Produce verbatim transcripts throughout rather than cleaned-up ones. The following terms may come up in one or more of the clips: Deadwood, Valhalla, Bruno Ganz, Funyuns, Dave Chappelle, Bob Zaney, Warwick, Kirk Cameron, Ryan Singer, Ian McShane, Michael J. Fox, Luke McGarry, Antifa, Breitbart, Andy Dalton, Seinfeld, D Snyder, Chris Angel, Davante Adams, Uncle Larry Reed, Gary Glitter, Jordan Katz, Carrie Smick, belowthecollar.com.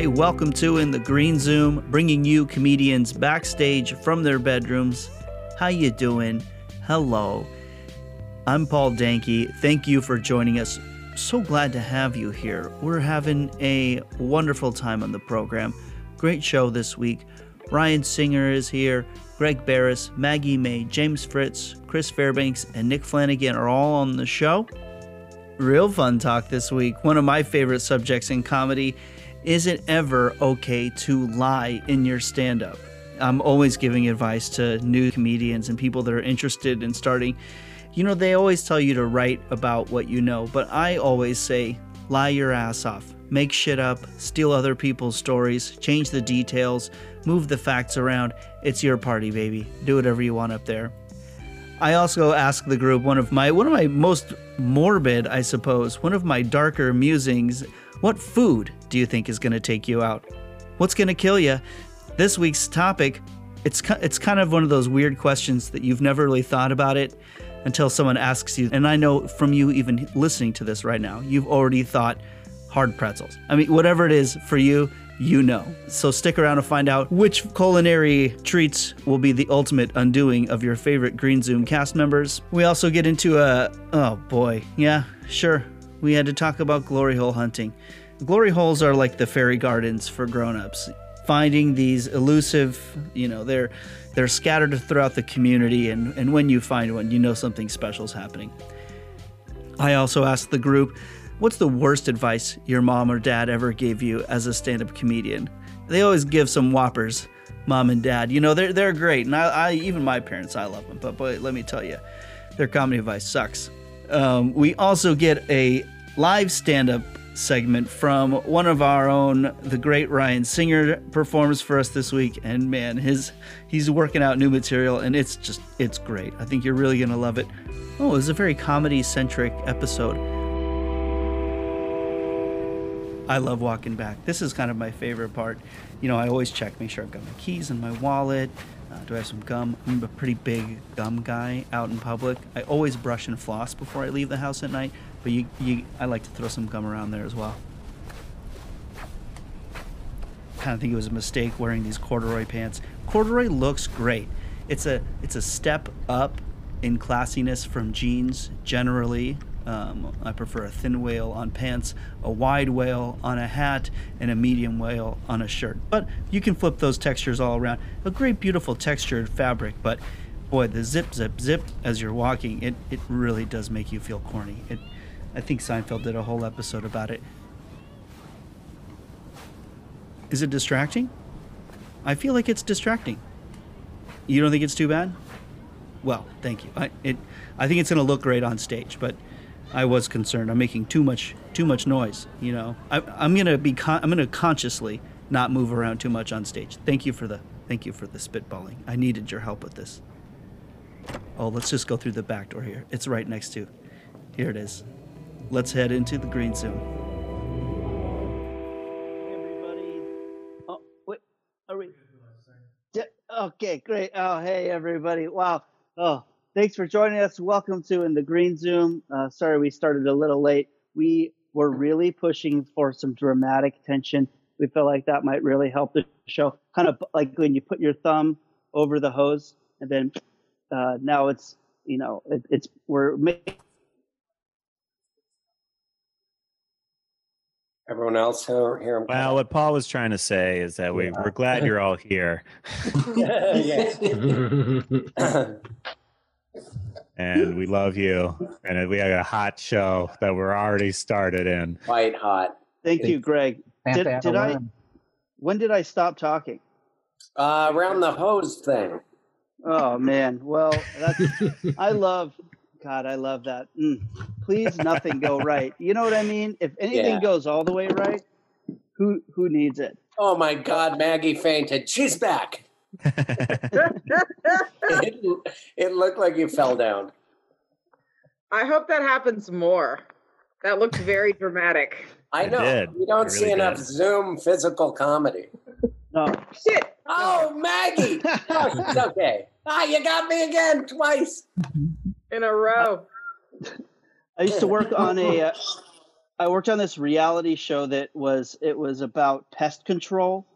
Hi, welcome to In the Green Zoom, bringing you comedians backstage from their bedrooms. How you doing? Hello. I'm Paul Danke. Thank you for joining us. So glad to have you here. We're having a wonderful time on the program. Great show this week. Ryan Singer is here. Greg Barris, Maggie May, James Fritz, Chris Fairbanks, and Nick Flanagan are all on the show. Real fun talk this week. One of my favorite subjects in comedy. Is it ever okay to lie in your stand-up? I'm always giving advice to new comedians and people that are interested in starting. You know, they always tell you to write about what you know, but I always say, lie your ass off, make shit up, steal other people's stories, change the details, move the facts around. It's your party, baby. Do whatever you want up there. I also asked the group one of my one of my most morbid, I suppose, one of my darker musings. What food do you think is going to take you out? What's going to kill you? This week's topic, it's it's kind of one of those weird questions that you've never really thought about it until someone asks you. And I know from you even listening to this right now, you've already thought hard pretzels. I mean, whatever it is for you, you know. So stick around to find out which culinary treats will be the ultimate undoing of your favorite Green Zoom cast members. We also get into a, oh boy, yeah, sure. We had to talk about glory hole hunting. Glory holes are like the fairy gardens for grown-ups. Finding these elusive, you know, they're they're scattered throughout the community, and, and when you find one, you know something special's happening. I also asked the group, what's the worst advice your mom or dad ever gave you as a stand-up comedian? They always give some whoppers, mom and dad. You know, they're they're great, and I, I even my parents, I love them, but boy, let me tell you, their comedy advice sucks. Um, we also get a live stand-up segment from one of our own. The great Ryan Singer performs for us this week, and man, his he's working out new material, and it's just, it's great. I think you're really going to love it. Oh, it was a very comedy-centric episode. I love walking back. This is kind of my favorite part. You know, I always check, make sure I've got my keys and my wallet. Uh, do I have some gum? I'm a pretty big gum guy out in public. I always brush and floss before I leave the house at night, but you, you, I like to throw some gum around there as well. I kind of think it was a mistake wearing these corduroy pants. Corduroy looks great. It's a it's a step up in classiness from jeans generally. Um, I prefer a thin wail on pants, a wide wail on a hat, and a medium wail on a shirt. But you can flip those textures all around. A great, beautiful textured fabric, but boy, the zip, zip, zip as you're walking, it, it really does make you feel corny. It, I think Seinfeld did a whole episode about it. Is it distracting? I feel like it's distracting. You don't think it's too bad? Well, thank you. I, it, I think it's going to look great on stage, but I was concerned. I'm making too much, too much noise. You know, I, I'm gonna be, con- I'm gonna consciously not move around too much on stage. Thank you for the, thank you for the spitballing. I needed your help with this. Oh, let's just go through the back door here. It's right next to, here it is. Let's head into the Green Zoom. Hey everybody. Oh wait, are we? Okay, great. Oh hey everybody. Wow. Oh. Thanks for joining us. Welcome to In the Green Zoom. Uh, sorry we started a little late. We were really pushing for some dramatic tension. We felt like that might really help the show. Kind of like when you put your thumb over the hose, and then uh, now it's, you know, it, it's we're making. Everyone else here, here. Well, what Paul was trying to say is that we, yeah. we're glad you're all here. Yeah. And we love you, and we have a hot show that we're already started in. Quite hot. Thank you, Greg. Did, did I? When did I stop talking? Uh, around the hose thing. Oh man, well, that's, I love. God, I love that. Mm. Please, nothing go right. You know what I mean? If anything yeah. goes all the way right, who who needs it? Oh my God, Maggie fainted. She's back. it, it looked like you fell down. I hope that happens more. That looked very dramatic. I know. Did. We don't really see did. enough Zoom physical comedy. No. Shit. Oh, Maggie. Oh, it's okay. Ah, oh, you got me again twice in a row. I used to work on a. Uh, I worked on this reality show that was, it was about pest control,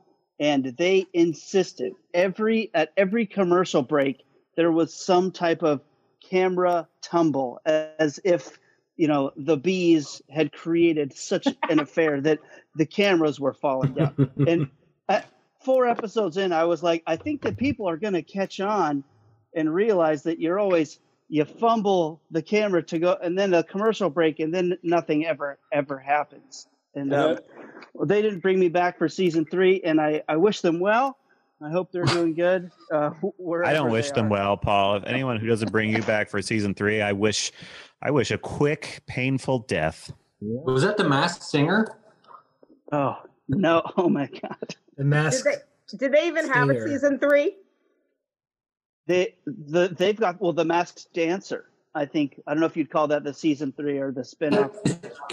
and they insisted every, at every commercial break, there was some type of camera tumble, as if, you know, the bees had created such an affair that the cameras were falling down. And at four episodes in, I was like, I think that people are going to catch on and realize that you're always, you fumble the camera to go, and then a commercial break, and then nothing ever, ever happens. And uh, well, they didn't bring me back for season three, and I, I wish them well. I hope they're doing good. Uh, I don't wish them well, Paul. If anyone who doesn't bring you back for season three, I wish, I wish a quick, painful death. Was that the Masked Singer? Oh no! Oh my God! The Masked. Did they, did they even have a season three? They the they've got well the Masked Dancer. I think I don't know if you'd call that the season three or the spinoff.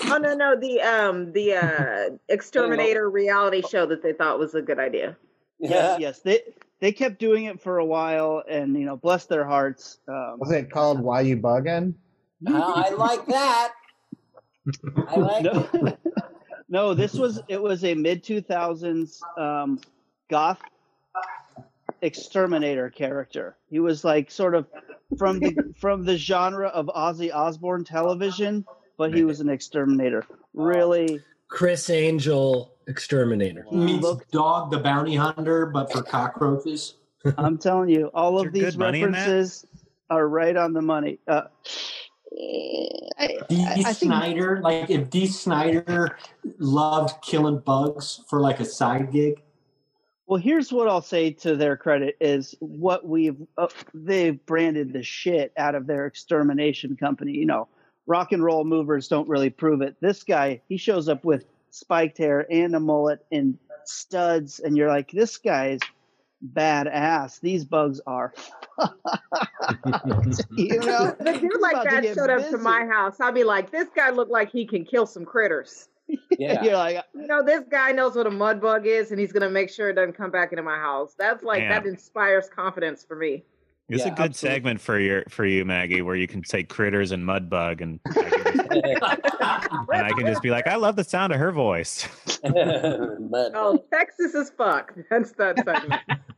Oh no no the um the uh, Exterminator reality show that they thought was a good idea. Yeah. Yes, yes. They they kept doing it for a while, and you know, bless their hearts. Um, was it called Why You Buggin'? No, I like that. I like no. it. No, this was it was a mid two thousands um, goth exterminator character. He was like sort of from the from the genre of Ozzy Osbourne television, but he was an exterminator. Really, Chris Angel. Exterminator. Wow. Meets Dog the Bounty Hunter, but for cockroaches. I'm telling you, all of these references are right on the money. Uh, I, D I, I Snyder, think... like if D Snyder loved killing bugs for like a side gig. Well, here's what I'll say to their credit is what we've uh, they've branded the shit out of their extermination company. You know, rock and roll movers don't really prove it. This guy, he shows up with spiked hair and a mullet and studs, and you're like, this guy's badass. These bugs are, you know. The dude like that showed up busy. to my house. I'd be like, this guy looked like he can kill some critters. Yeah, you're like, you know, this guy knows what a mud bug is, and he's gonna make sure it doesn't come back into my house. That's like, yeah. That inspires confidence for me. It's yeah, a good absolutely. segment for your for you, Maggie, where you can say critters and mud bug, and I can just, and I can just be like, I love the sound of her voice. Oh, Texas is fuck. That's that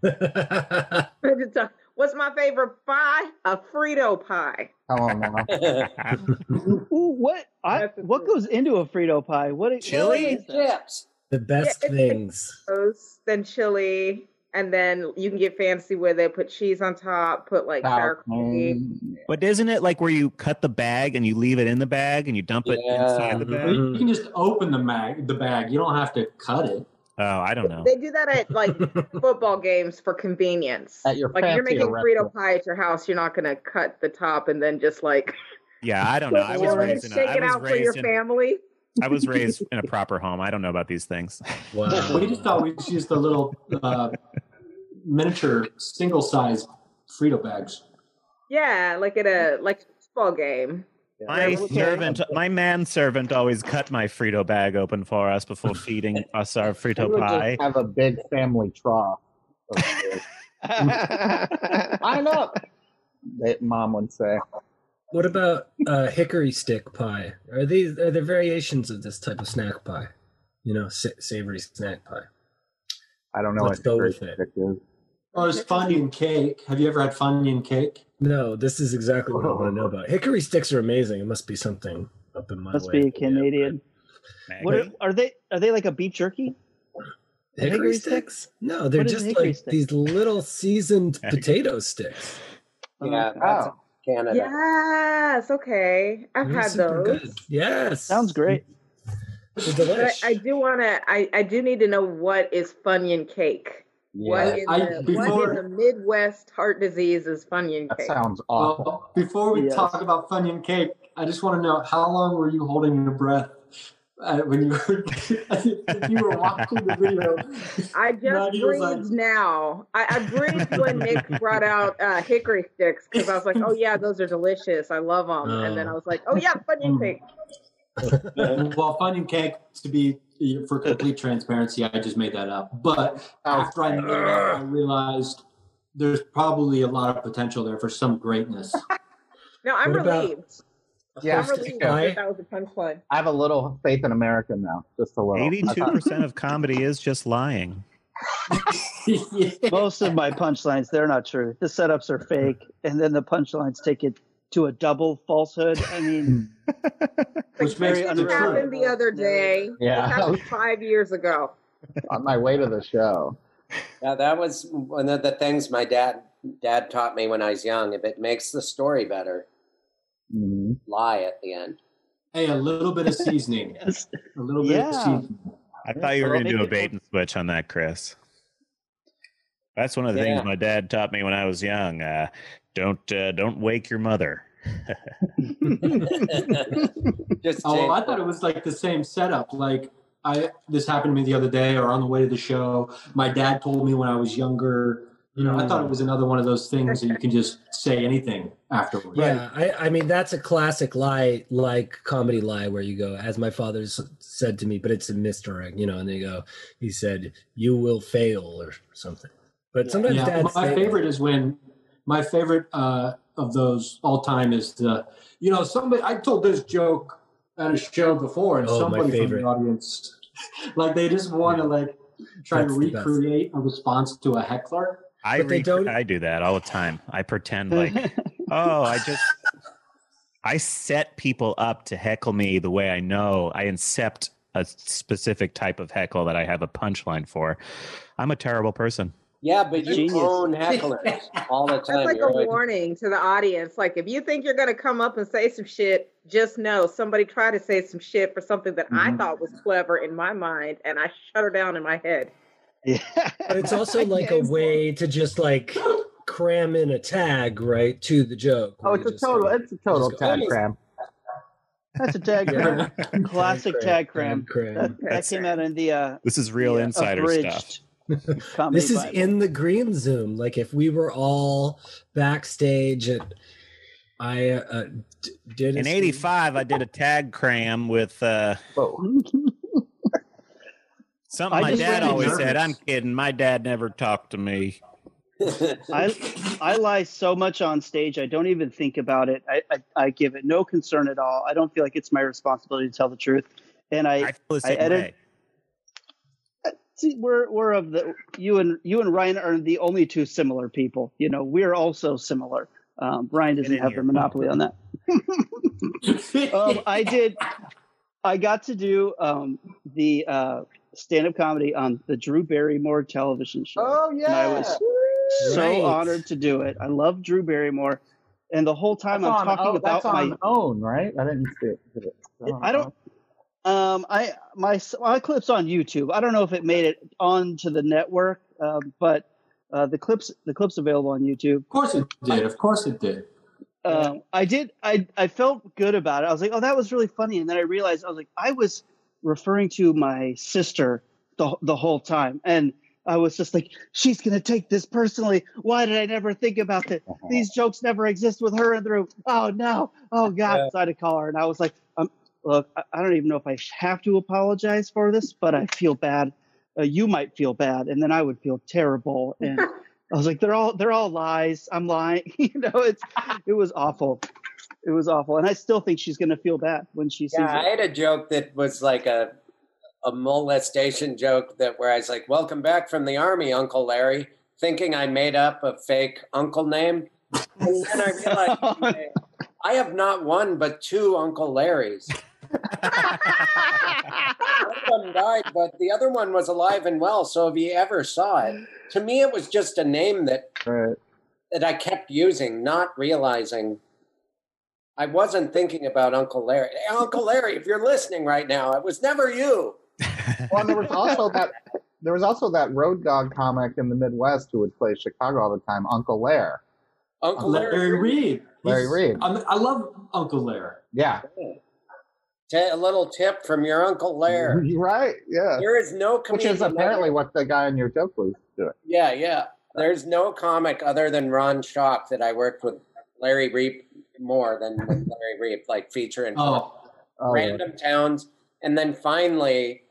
segment. What's my favorite pie? A Frito pie. Come on, Mom. Ooh, what? I, what goes into a Frito pie? What is, chili what chips? The best yeah, things. Toast, then chili. And then you can get fancy with it. Put cheese on top. Put like sour cream. But isn't it like where you cut the bag and you leave it in the bag and you dump it yeah. inside the bag? You can just open the mag, the bag. You don't have to cut it. Oh, I don't know. They do that at like football games for convenience. At your like if you're making Frito pie at your house, you're not going to cut the top and then just like. Yeah, I don't know. I was raised in a, shake it out for your family. I was raised in a proper home. I don't know about these things. Wow. We just thought we just used the little uh, miniature single size Frito bags. Yeah, like at a like football game. My servant, my manservant, always cut my Frito bag open for us before feeding us our Frito we pie. Just have a big family trough. Line up, Mom would say. What about uh, hickory stick pie? Are these are there variations of this type of snack pie? You know, sa savory snack pie. I don't know. Let's what go with it. Is. Oh, it's Funyun cake. Have you ever had Funyun cake? No, this is exactly what oh. I want to know about. Hickory sticks are amazing. It must be something up in my must way. Must be Canadian. Yeah, what are, are they? Are they like a beef jerky? Hickory, hickory sticks? sticks? No, they're what just like stick? these little seasoned potato sticks. Yeah. Oh. That's Canada. Yes, okay. I've They're had those. Good. Yes. Sounds great. But I do wanna I, I do need to know what is Funyun cake. Yeah. What, is I, the, before, what in the Midwest heart disease is Funyun cake? That sounds awful. Well, before we yes. talk about Funyun cake, I just want to know, how long were you holding your breath uh, when you were you were watching the video? I just breathe like, now. I, I breathed when Nick brought out uh, hickory sticks because I was like, "Oh yeah, those are delicious. I love them." Uh, and then I was like, "Oh yeah, Funyun cake." Well, Funyun cake, to be for complete transparency, I just made that up. But after I made it, I realized there's probably a lot of potential there for some greatness. No, I'm what relieved. About, Yeah, I'm really glad that was a punchline. I have a little faith in America now, just a little. eighty-two percent of comedy is just lying. Yeah. Most of my punchlines, they're not true. The setups are fake, and then the punchlines take it to a double falsehood. I mean, which makes it unreal. Happened the other day. Yeah, it happened five years ago. On my way to the show. Yeah, that was one of the things my dad dad taught me when I was young. If it makes the story better, mm-hmm. lie at the end. Hey, a little bit of seasoning. Yes. A little bit yeah. of seasoning. I thought you were going to do a bait and switch on that, Chris. That's one of the yeah. things my dad taught me when I was young. Uh, don't uh, don't wake your mother. Just oh, well, I thought it was like the same setup. Like I, this happened to me the other day, or on the way to the show. My dad told me when I was younger. You know, I thought it was another one of those things that you can just say anything afterwards. Yeah, I, I mean, that's a classic lie, like comedy lie, where you go, as my father said to me, but it's a misdirect, you know, and they go, he said, you will fail or something. But sometimes yeah, dad's my favorite is when, my favorite uh, of those all time is the, you know, somebody, I told this joke at a show before, and oh, somebody from the audience, like they just want to like try that's to recreate a response to a heckler. I, re- don't... I do that all the time. I pretend like, oh, I just, I set people up to heckle me the way I know. I incept a specific type of heckle that I have a punchline for. I'm a terrible person. Yeah, but you Genius. own hecklers all the time. That's like you're a like... warning to the audience. Like, if you think you're going to come up and say some shit, just know somebody tried to say some shit for something that mm-hmm. I thought was clever in my mind, and I shut her down in my head. Yeah. But it's also like a way to just like cram in a tag, right, to the joke. Oh, it's a total, it's a total tag cram. That's a tag cram. Classic tag cram. That, that came out in the. Uh, this is real the, insider stuff. This is Bible. In the green Zoom. Like if we were all backstage at. I uh, d- did. In eighty-five, I did a tag cram with. Uh, Whoa. Something I my dad always nervous. said. I'm kidding. My dad never talked to me. I I lie so much on stage. I don't even think about it. I, I I give it no concern at all. I don't feel like it's my responsibility to tell the truth. And I I, feel the same I edit. Way. See, we're we're of the you and you and Ryan are the only two similar people. You know, we're also similar. Um, Ryan doesn't have the monopoly on that. um, I did. I got to do um, the. Uh, stand-up comedy on the Drew Barrymore television show. Oh, yeah. And I was so right. honored to do it. I love Drew Barrymore. And the whole time that's I'm on, talking oh, about that's my on own, right? I didn't see it. Did it? I don't, I don't um I my my clip's on YouTube. I don't know if it made it onto the network, uh, but uh, the clips the clip's available on YouTube. Of course it did. Of course it did. Um, I did I I felt good about it. I was like, "Oh, that was really funny." And then I realized I was like, I was referring to my sister the the whole time, and I was just like, "She's gonna take this personally. Why did I never think about that? These jokes never exist with her in the room. Oh no! Oh God!" Yeah. So I had to call her, and I was like, um, "Look, I, I don't even know if I have to apologize for this, but I feel bad. Uh, you might feel bad, and then I would feel terrible." And I was like, "They're all they're all lies. I'm lying. You know, it's it was awful." It was awful, and I still think she's going to feel bad when she sees yeah, it. I had a joke that was like a a molestation joke that where I was like, "Welcome back from the army, Uncle Larry," thinking I made up a fake uncle name, and then I realized oh, no. hey, I have not one but two Uncle Larrys. One died, but the other one was alive and well. So if you ever saw it, to me, it was just a name that right. that I kept using, not realizing. I wasn't thinking about Uncle Larry. Hey, Uncle Larry, if you're listening right now, it was never you. Well, and there was also that there was also that road dog comic in the Midwest who would play Chicago all the time, Uncle Lair. Uncle Larry, Larry Reed. Larry Reed. I'm, I love Uncle Lair. Yeah. A little tip from your Uncle Lair. Right. Yeah. There is no comedian. Which is apparently other. what the guy in your joke was doing. Yeah. Yeah. There's no comic other than Ron Shock that I worked with Larry Reed. More than Larry Reed, like featuring oh. random oh. towns, and then finally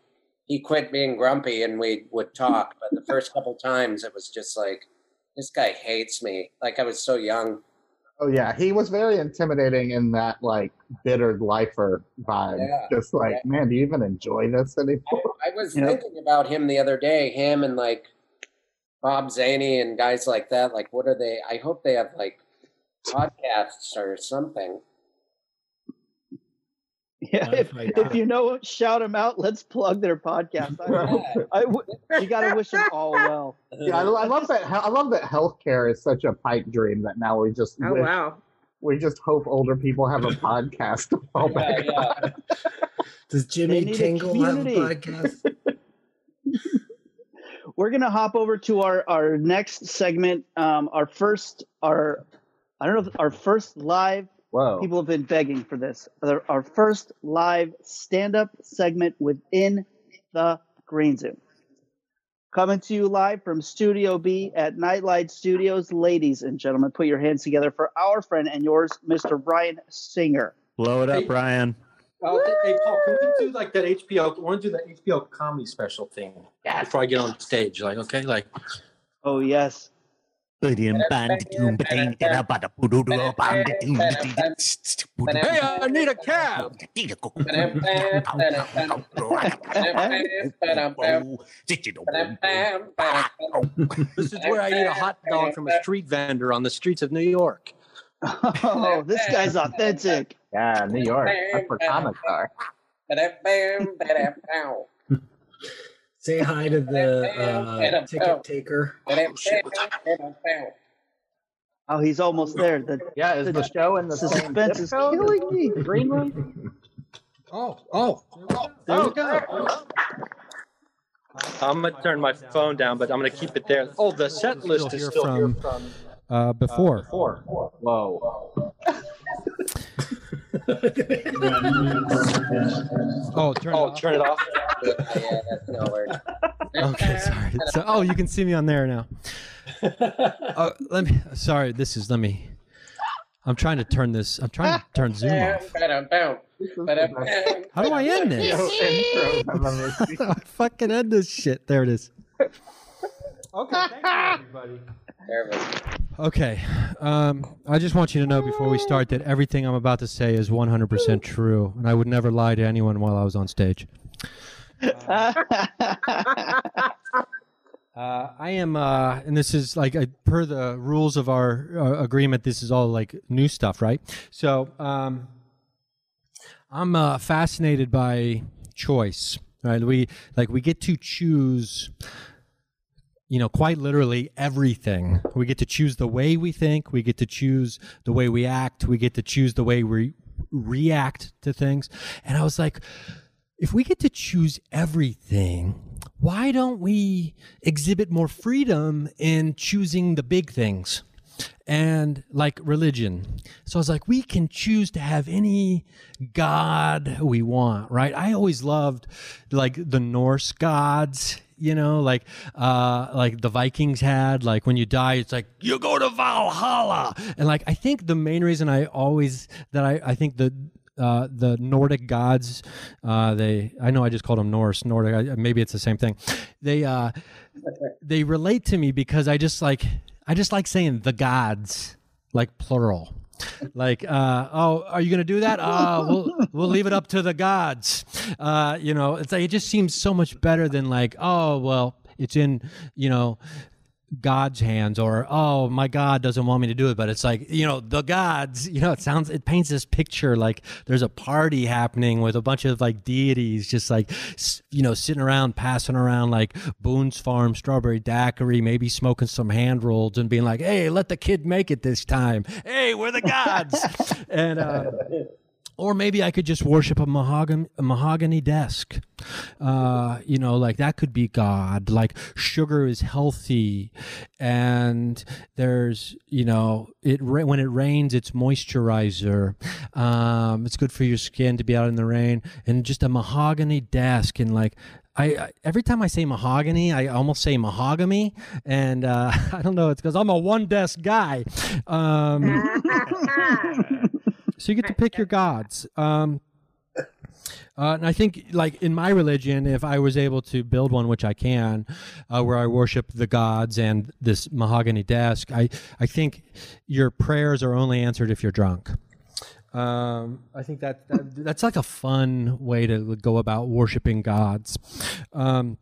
he quit being grumpy, and we would talk. But the first couple times, it was just like, this guy hates me. Like I was so young, Oh yeah, he was very intimidating in that like bitter lifer vibe. Yeah, Just like, yeah. man, do you even enjoy this anymore? I, I was you thinking know? about him the other day. Him and like Bob Zaney and guys like that. Like, what are they? I hope they have like podcasts or something. Yeah, if, if you know, shout them out. Let's plug their podcast. I, I, I, you gotta wish them all well. Yeah, I, I love that. I love that healthcare is such a pipe dream that now we just oh wish, wow, we just hope older people have a podcast to fall back on. Does Jimmy Tingle have a podcast? We're gonna hop over to our our next segment. Um, our first, our I don't know, if, our first live. Whoa. People have been begging for this. Our first live stand-up segment within the Green Zoom. Coming to you live from Studio B at Nightlight Studios. Ladies and gentlemen, put your hands together for our friend and yours, Mister Ryan Singer. Blow it up, hey, Ryan. Uh, hey, Paul, can we do like that H B O? I want to do that H B O comedy special thing yes. before I get on stage. Like, okay, like. Oh, yes. Hey, I need a cab. This is where I eat a hot dog from a street vendor on the streets of New York. Oh, this guy's authentic. Yeah, New York. That's where comics are. Say hi to the uh, ticket taker. Oh, shit. Oh, he's almost there. The, yeah, is the, the show in the suspense is killing me. Green room. Oh, oh, oh, there oh, you go. Oh. I'm gonna turn my phone down, but I'm gonna keep it there. Oh, the set list is still here from uh, before. Uh, before. Whoa. oh, turn oh, it turn it off. Yeah, that's no word. Okay, sorry. So, oh, you can see me on there now. Uh, let me. Sorry, this is. Let me. I'm trying to turn this. I'm trying to turn Zoom off. How do I end this? How do I fucking end this shit? There it is. Okay, thank you, everybody. There it is. Okay, um, I just want you to know before we start that everything I'm about to say is one hundred percent true, and I would never lie to anyone while I was on stage. Uh, uh, I am, uh, and this is like uh, per the rules of our uh, agreement. This is all like new stuff, right? So um, I'm uh, fascinated by choice, right? We like we get to choose. You know, quite literally everything. We get to choose the way we think. We get to choose the way we act. We get to choose the way we react to things. And I was like, if we get to choose everything, why don't we exhibit more freedom in choosing the big things? And like religion. So I was like, we can choose to have any god we want, right? I always loved like the Norse gods. You know, like uh, like the Vikings had, like when you die, it's like, you go to Valhalla. And like, I think the main reason I always, that I, I think the uh, the Nordic gods, uh, they, I know I just called them Norse, Nordic, I, maybe it's the same thing. They uh, they relate to me because I just like, I just like saying the gods, like plural. Like, uh, oh, are you going to do that? Uh, we'll, we'll leave it up to the gods. Uh, you know, it's like, it just seems so much better than like, oh, well, it's in, you know, God's hands, or, oh, my God doesn't want me to do it. But it's like, you know, the gods, you know, it sounds, it paints this picture like there's a party happening with a bunch of like deities just like, you know, sitting around, passing around like Boone's Farm strawberry daiquiri, maybe smoking some hand rolls and being like, hey, let the kid make it this time. Hey, we're the gods. and, uh, Or maybe I could just worship a mahogany, a mahogany desk. Uh, you know, like that could be God. Like sugar is healthy, and there's, you know, it when it rains, it's moisturizer. Um, it's good for your skin to be out in the rain. And just a mahogany desk, and like I, I every time I say mahogany, I almost say mahogamy, and uh, I don't know. It's because I'm a one desk guy. Um, So you get to pick your gods. Um, Uh, and I think, like, in my religion, if I was able to build one, which I can, uh, where I worship the gods and this mahogany desk, I, I think your prayers are only answered if you're drunk. Um, I think that, that that's like a fun way to go about worshiping gods. Um,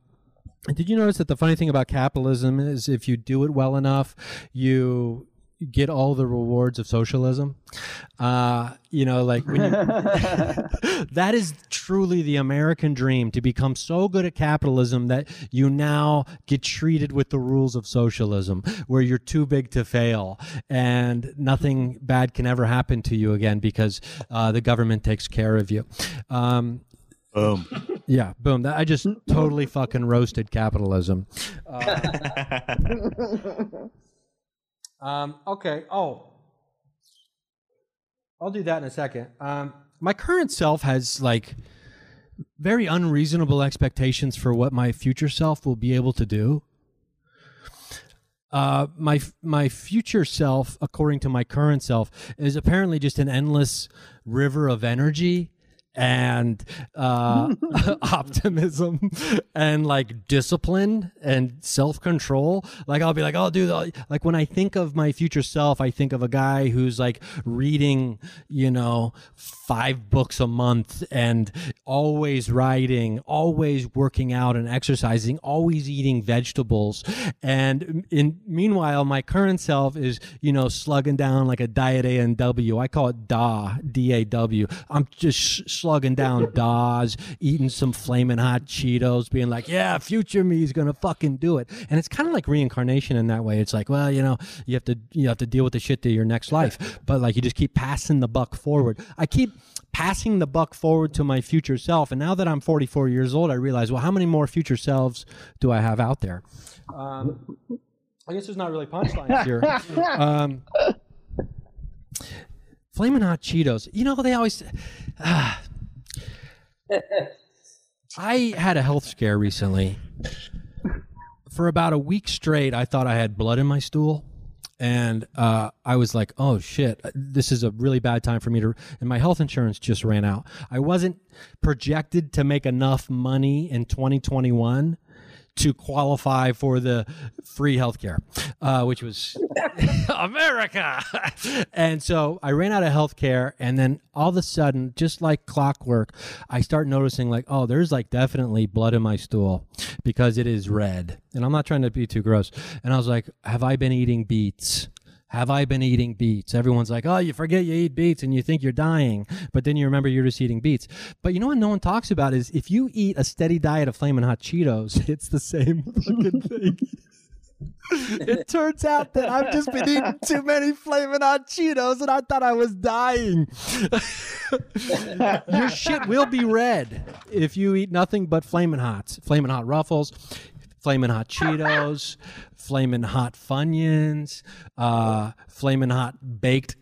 did you notice that the funny thing about capitalism is if you do it well enough, you get all the rewards of socialism? Uh, you know, like when you, that is truly the American dream, to become so good at capitalism that you now get treated with the rules of socialism, where you're too big to fail and nothing bad can ever happen to you again because uh, the government takes care of you. Um, boom. Yeah, boom. I just totally fucking roasted capitalism. Uh, Um, okay. Oh, I'll do that in a second. Um, my current self has like very unreasonable expectations for what my future self will be able to do. Uh, my, my future self, according to my current self, is apparently just an endless river of energy and uh, optimism and like discipline and self-control. Like I'll be like, oh, dude, I'll, like when I think of my future self, I think of a guy who's like reading, you know, five books a month and always writing, always working out and exercising, always eating vegetables. And in meanwhile, my current self is, you know, slugging down like a diet A and W. I call it D A W, D A W. I'm just slugging down D A Ws, eating some flaming hot Cheetos, being like, yeah, future me is gonna fucking do it. And it's kind of like reincarnation in that way. It's like, well, you know, you have to you have to deal with the shit to your next life, but like you just keep passing the buck forward. I keep passing the buck forward to my future self, and now that I'm forty-four years old, I realize, well, how many more future selves do I have out there? Um, I guess there's not really punchlines here. Um, Flamin' Hot Cheetos. You know, they always... Uh, I had a health scare recently. For about a week straight, I thought I had blood in my stool. And uh, I was like, oh, shit, this is a really bad time for me to... And my health insurance just ran out. I wasn't projected to make enough money in twenty twenty-one to qualify for the free healthcare, uh, which was America. And so I ran out of healthcare, and then all of a sudden, just like clockwork, I start noticing like, oh, there's like definitely blood in my stool because it is red. And I'm not trying to be too gross. And I was like, have I been eating beets? Have I been eating beets? Everyone's like, oh, you forget you eat beets and you think you're dying, but then you remember you're just eating beets. But you know what no one talks about is if you eat a steady diet of Flamin' Hot Cheetos, it's the same fucking thing. It turns out that I've just been eating too many Flamin' Hot Cheetos and I thought I was dying. Your shit will be red if you eat nothing but Flamin' Hots, Flamin' Hot Ruffles, Flamin' Hot Cheetos, Flamin' Hot Funyuns, uh, Flamin' Hot Baked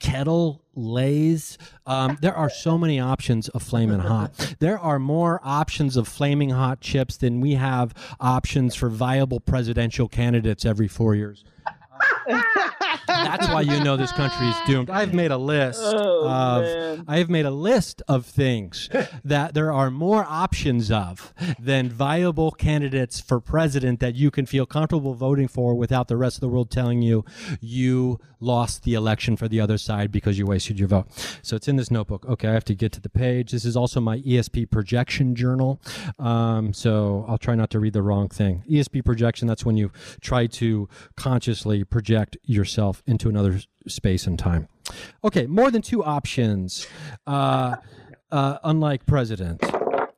Kettle Lays. Um, there are so many options of Flamin' Hot. There are more options of Flaming Hot chips than we have options for viable presidential candidates every four years. Uh, that's why you know this country is doomed. I've made a list oh, of man. I've made a list of things that there are more options of than viable candidates for president that you can feel comfortable voting for without the rest of the world telling you you lost the election for the other side because you wasted your vote. So it's in this notebook. Okay, I have to get to the page. This is also my E S P projection journal. Um, so I'll try not to read the wrong thing. E S P projection, that's when you try to consciously project yourself into another space and time. Okay, more than two options, uh, uh, unlike president.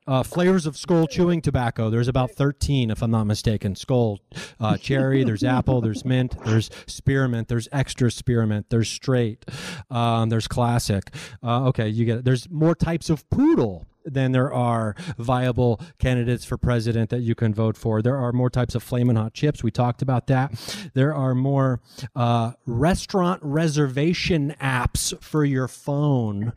Uh, flavors of Skoal chewing tobacco. There's about thirteen, if I'm not mistaken. Skoal uh, cherry, there's apple, there's mint, there's spearmint, there's extra spearmint, there's straight, um, there's classic. Uh, okay, you get it. There's more types of poodle than there are viable candidates for president that you can vote for. There are more types of Flamin' Hot chips. We talked about that. There are more uh, restaurant reservation apps for your phone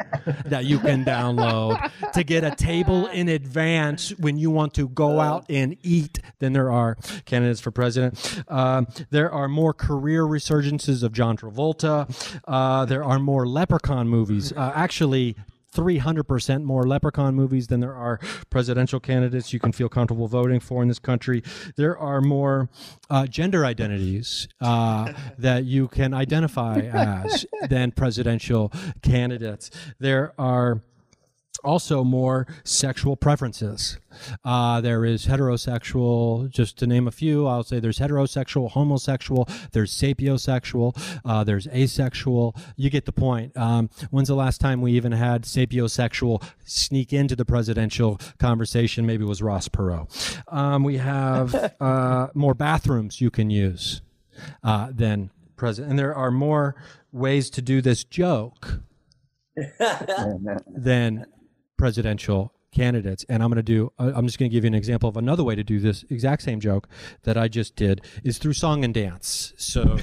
that you can download to get a table in advance when you want to go out and eat than there are candidates for president. Um, there are more career resurgences of John Travolta. Uh, there are more Leprechaun movies. Uh, actually, three hundred percent more Leprechaun movies than there are presidential candidates you can feel comfortable voting for in this country. There are more uh, gender identities uh, that you can identify as than presidential candidates. There are also more sexual preferences. Uh, there is heterosexual, just to name a few. I'll say there's heterosexual, homosexual, there's sapiosexual, uh, there's asexual. You get the point. Um, when's the last time we even had sapiosexual sneak into the presidential conversation? Maybe it was Ross Perot. Um, we have uh, more bathrooms you can use uh, than president. And there are more ways to do this joke than presidential candidates. And I'm going to do, I'm just going to give you an example of another way to do this exact same joke that I just did is through song and dance. So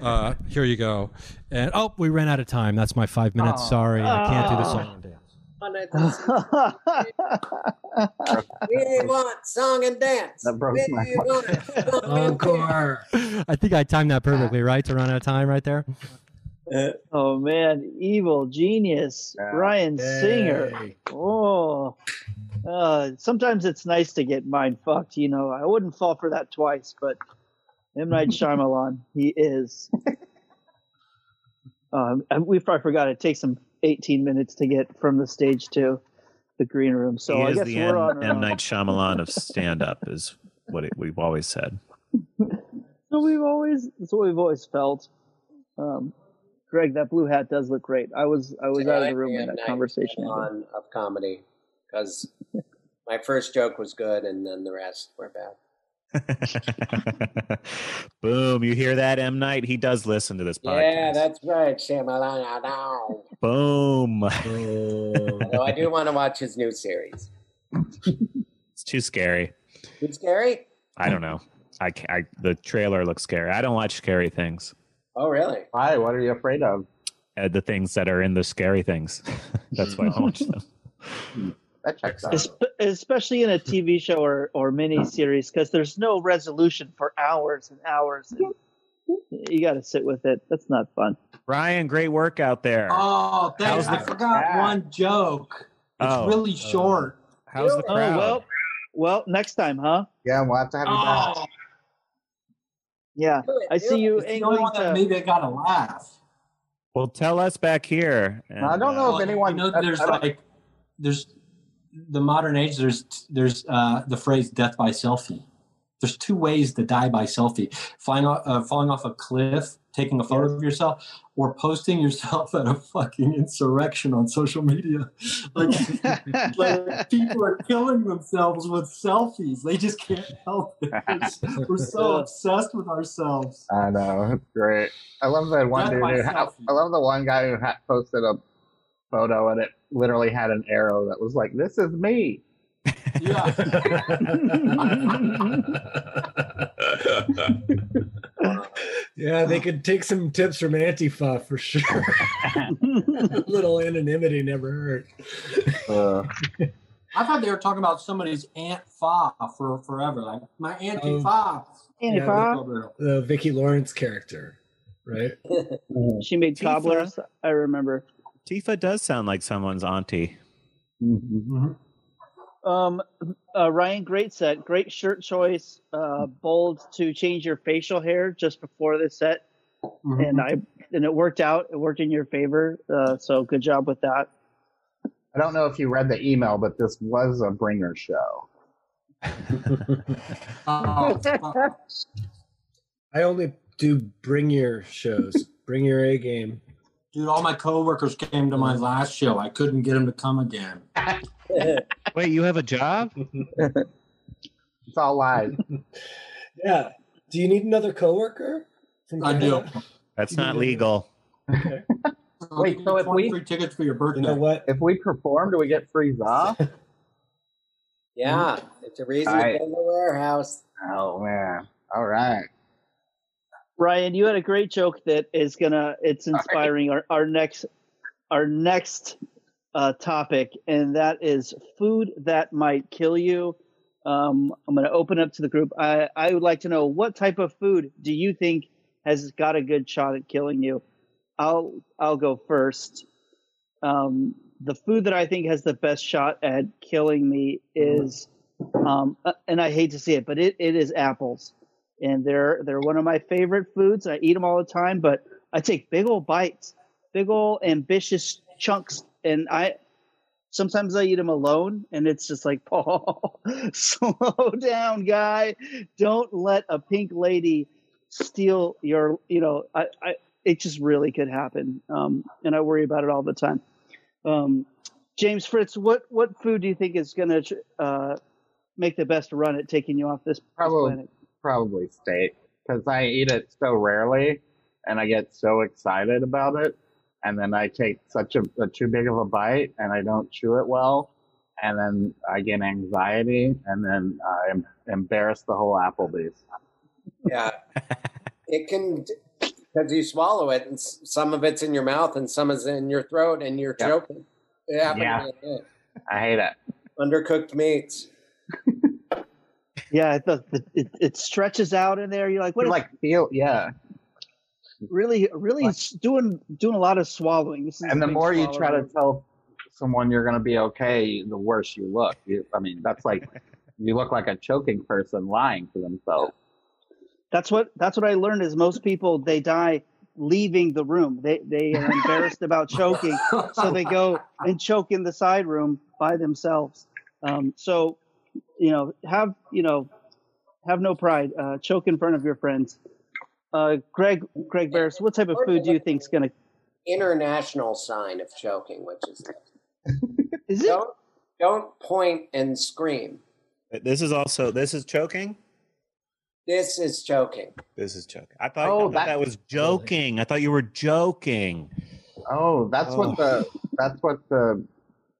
uh, here you go. And oh, we ran out of time. That's my five minutes. Oh. Sorry. Oh. I can't do the song and dance. We want song and dance. That broke my heart. Encore. I think I timed that perfectly, right? To run out of time right there. Uh, oh man, evil genius, uh, Ryan hey. Singer. Oh, uh, sometimes it's nice to get mind fucked. You know, I wouldn't fall for that twice, but M. Night Shyamalan, he is. um, we probably forgot it takes him eighteen minutes to get from the stage to the green room. So he I is guess the we're M, on M. Night Shyamalan of stand-up is what it, we've always said. So we've always, that's what we've always felt. Um, Greg, that blue hat does look great. I was I was yeah, out of the room when that conversation on of comedy because my first joke was good and then the rest were bad. Boom! You hear that, M. Night? He does listen to this podcast. Yeah, that's right, Shyamalan. Boom! Although I do want to watch his new series. It's too scary. Too scary? I don't know. I, can't, I the trailer looks scary. I don't watch scary things. Oh, really? Why? What are you afraid of? Uh, the things that are in the scary things. That's why I watch them. That checks out. Espe especially in a T V show or, or mini-series, because there's no resolution for hours and hours. And you got to sit with it. That's not fun. Ryan, great work out there. Oh, thanks. I forgot crowd? one joke. It's oh. really short. Uh, how's the crowd? Oh, well, well, next time, huh? Yeah, we'll have to have you oh. back. Yeah, I see you. It's the only one that maybe I got to laugh. Well, tell us back here. And, I don't know uh, if anyone. You know, there's like, there's the modern age. There's there's uh, the phrase "death by selfie." There's two ways to die by selfie: flying off, uh, falling off a cliff, taking a photo of yourself, or posting yourself at a fucking insurrection on social media. Like, like people are killing themselves with selfies. They just can't help it. We're so obsessed with ourselves. I know. It's great. I love that one dude. Who ha I love the one guy who ha posted a photo and it literally had an arrow that was like, "This is me." Yeah. Yeah, they could take some tips from Antifa for sure. A little anonymity never hurt. Uh, I thought they were talking about somebody's Aunt Fa for forever. Like, my Auntie Fa. Auntie Fa. The Vicky Lawrence character, right? She made Tifa. Cobblers, I remember. Tifa does sound like someone's auntie. Mm-hmm. Um, uh, Ryan, great set, great shirt choice, uh, bold to change your facial hair just before the set. Mm-hmm. And I, and it worked out, it worked in your favor. Uh, so good job with that. I don't know if you read the email, but this was a bringer show. uh, I only do bring your shows, bring your A game. Dude, all my coworkers came to my last show. I couldn't get them to come again. Wait, you have a job? It's all lies. Yeah. Do you need another coworker? I do. That's not legal. Okay. Wait, so if we free tickets for your birthday, you know what? If we perform, do we get free off? Yeah, it's a reason I, to go to the warehouse. Oh man! All right. Ryan, you had a great joke that is gonna. It's inspiring right. our our next our next. Uh, topic, and that is food that might kill you. Um, I'm going to open up to the group. I, I would like to know, what type of food do you think has got a good shot at killing you? I'll I'll go first. Um, the food that I think has the best shot at killing me is, um, and I hate to see it, but it, it is apples. And they're they're one of my favorite foods. I eat them all the time, but I take big old bites, big old ambitious chunks. And I sometimes I eat them alone, and it's just like, Paul, oh, slow down, guy. Don't let a pink lady steal your, you know, I, I it just really could happen. Um, and I worry about it all the time. Um, James Fritz, what, what food do you think is going to uh, make the best run at taking you off this probably, planet? Probably steak, because I eat it so rarely, and I get so excited about it, and then I take such a, a too big of a bite, and I don't chew it well, and then I get anxiety, and then I am embarrass the whole Applebee's. Yeah, it can, because you swallow it, and some of it's in your mouth, and some is in your throat, and you're yep. choking. It happened yeah, to I hate it. Undercooked meats. Yeah, the, the, it, it stretches out in there. You're like, what? You're like, feel, yeah. Really, really like, doing doing a lot of swallowing. This is and the more swallower. You try to tell someone you're going to be okay, the worse you look. You, I mean, that's like you look like a choking person lying to themselves. That's what that's what I learned is most people, they die leaving the room. They they are embarrassed about choking, so they go and choke in the side room by themselves. Um, so. You know, have you know, have no pride. Uh, choke in front of your friends. Uh, Greg, Greg Barris, what type of food do you think is going to international sign of choking? Which is, is don't, it? Don't point and scream. This is also this is choking. This is choking. This is choking. I thought, oh, I thought that, that was joking. I thought you were joking. Oh, that's oh. what the that's what the.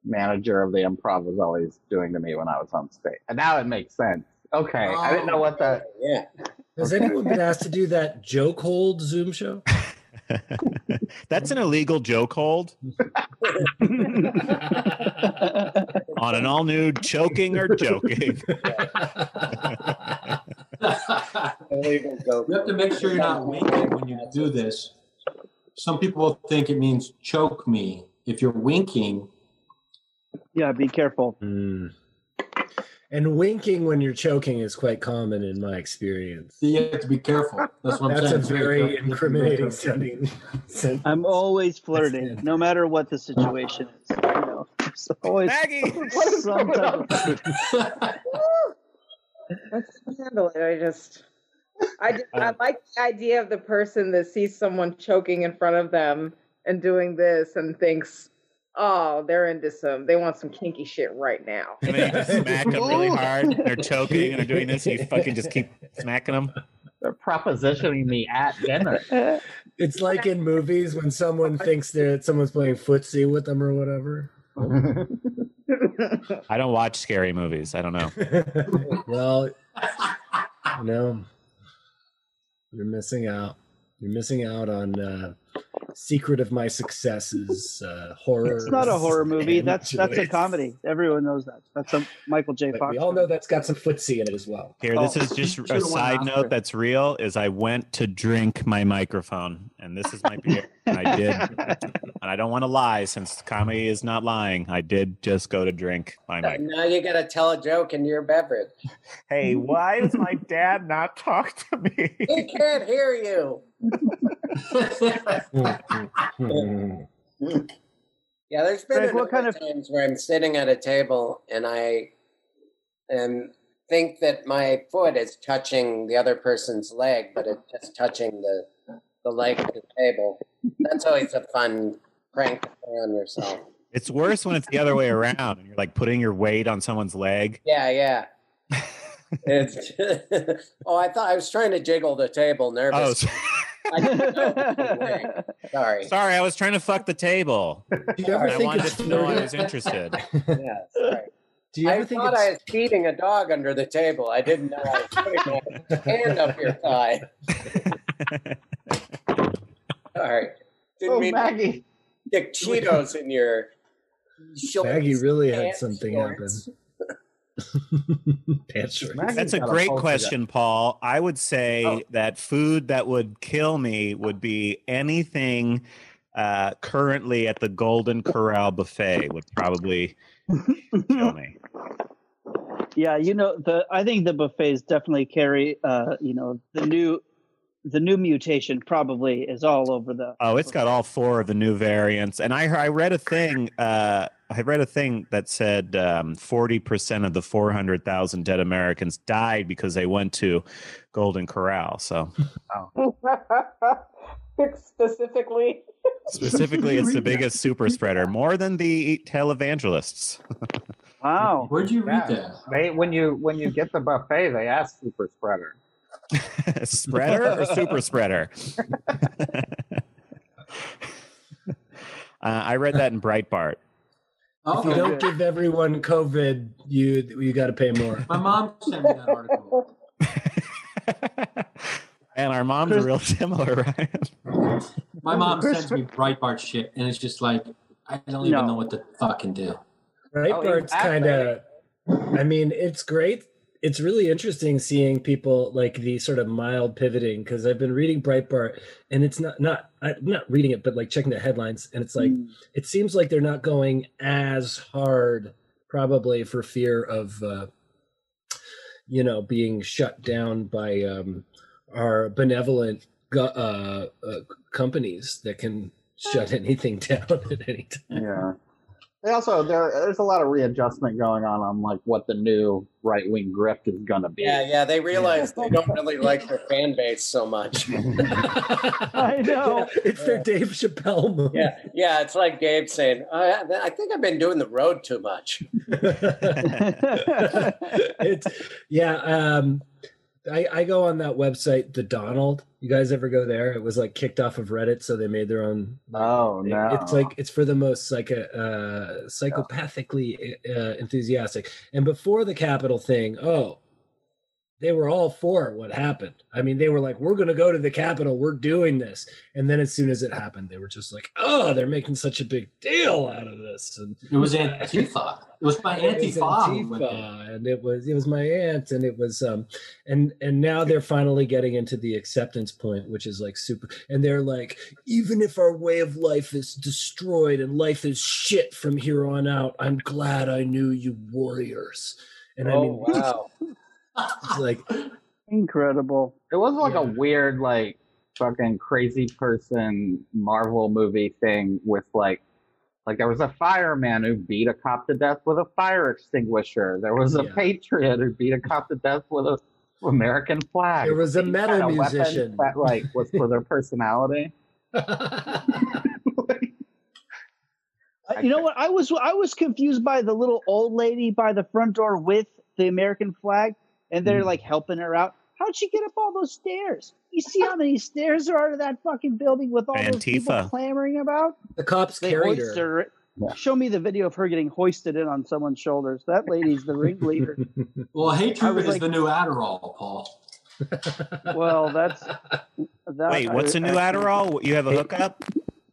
manager of the Improv was always doing to me when I was on stage, and now it makes sense. Okay, oh, I didn't know what the yeah. Has okay. anyone been asked to do that joke hold Zoom show? That's an illegal joke hold on an all new choking or joking. Illegal joke. You have to make sure you're not winking when you do this. Some people think it means choke me. If you're winking. Yeah, be careful. Mm. And winking when you're choking is quite common in my experience. You have to be careful. That's what I'm That's saying. That's a very incriminating sounding sentence. I'm always flirting, no matter what the situation is. You know, it's always Maggie, what is going on? Let's handle it. I just, I, I like the idea of the person that sees someone choking in front of them and doing this and thinks, oh, they're into some, they want some kinky shit right now. And then you just smack them really hard. They're choking and they're doing this. And you fucking just keep smacking them. They're propositioning me at dinner. It's like in movies when someone thinks that someone's playing footsie with them or whatever. I don't watch scary movies. I don't know. Well, you know, you're missing out. You're missing out on uh, Secret of My Successes, uh, horror. It's not a horror movie. That's that's a comedy. Everyone knows that. That's a Michael J. Fox. We all know that's got some footsie in it as well. Here, oh, this is just a side note that's real, is I went to drink my microphone, and this is my beer. I did. And I don't want to lie, since comedy is not lying. I did just go to drink my so microphone. Now you got to tell a joke in your beverage. Hey, why does my dad not talk to me? He can't hear you. Yeah, there's been Greg, a what kind of times where I'm sitting at a table and I um, think that my foot is touching the other person's leg, but it's just touching the, the leg of the table. That's always a fun prank to play on yourself. It's worse when it's the other way around and you're like putting your weight on someone's leg. Yeah, yeah. It's just, oh, I thought I was trying to jiggle the table, nervous. Oh, I didn't know. Sorry. Sorry, I was trying to fuck the table. Do you ever I think wanted to know I was interested. Yeah, sorry. Do you ever I think thought it's... I was feeding a dog under the table. I didn't know I was putting my hand up your thigh. Sorry. Didn't oh, mean Maggie. Stick Cheetos in your shorts. Maggie really had something shorts. Happen. That's a great question, Paul. I would say oh. that food that would kill me would be anything uh, currently at the Golden Corral buffet would probably kill me. Yeah, you know, the I think the buffets definitely carry, uh, you know, the new the new mutation probably is all over the. Oh, it's got all four of the new variants, and I I read a thing. Uh, I read a thing that said um, forty percent of the four hundred thousand dead Americans died because they went to Golden Corral. So, oh. specifically, specifically, it's the biggest super spreader, more than the televangelists. Wow, where'd you read yeah. that? They when you when you get the buffet, they ask super spreader, spreader or super spreader. uh, I read that in Breitbart. If you don't give everyone COVID, you you got to pay more. My mom sent me that article. And our moms are real similar, right? My mom sends me Breitbart shit, and it's just like, I don't even no. know what to fucking do. Breitbart's oh, kind of, I mean, it's great. It's really interesting seeing people like the sort of mild pivoting, because I've been reading Breitbart and it's not, not, I'm not reading it, but like checking the headlines. And it's like, mm. it seems like they're not going as hard probably for fear of, uh, you know, being shut down by um, our benevolent go- uh, uh, companies that can shut anything down at any time. Yeah. They also there, there's a lot of readjustment going on on like what the new right wing grift is gonna be. Yeah, yeah, they realize yeah. they don't really like their fan base so much. I know yeah, it's yeah. their Dave Chappelle movie. Yeah, yeah, it's like Gabe saying, oh, "I think I've been doing the road too much." It's yeah. Um, I, I go on that website, The Donald. You guys ever go there? It was like kicked off of Reddit, so they made their own. Oh thing. No! It's like it's for the most like uh, psychopathically uh, enthusiastic. And before the Capitol thing, oh, they were all for what happened. I mean, they were like, "We're going to go to the Capitol. We're doing this." And then as soon as it happened, they were just like, "Oh, they're making such a big deal out of this." And it was Antifa. It was my Antifa, and it was it was my aunt, and it was um, and and now they're finally getting into the acceptance point, which is like super. And they're like, even if our way of life is destroyed and life is shit from here on out, I'm glad I knew you warriors. And oh, I mean, wow. It's like incredible. It was like yeah. a weird, like fucking crazy person Marvel movie thing with like, like there was a fireman who beat a cop to death with a fire extinguisher. There was a yeah. patriot who beat a cop to death with a American flag. There was a metal a musician that like was for their personality. Like, you know what? I was I was confused by the little old lady by the front door with the American flag. And they're like helping her out. How'd she get up all those stairs? You see how many stairs there are to that fucking building with all Antifa. Those people clamoring about? The cops they carried her. her. Yeah. Show me the video of her getting hoisted in on someone's shoulders. That lady's the ringleader. Well, hatred is like, the new Adderall, Paul. Well, that's... That, Wait, what's I, a new I, Adderall? You have a hookup?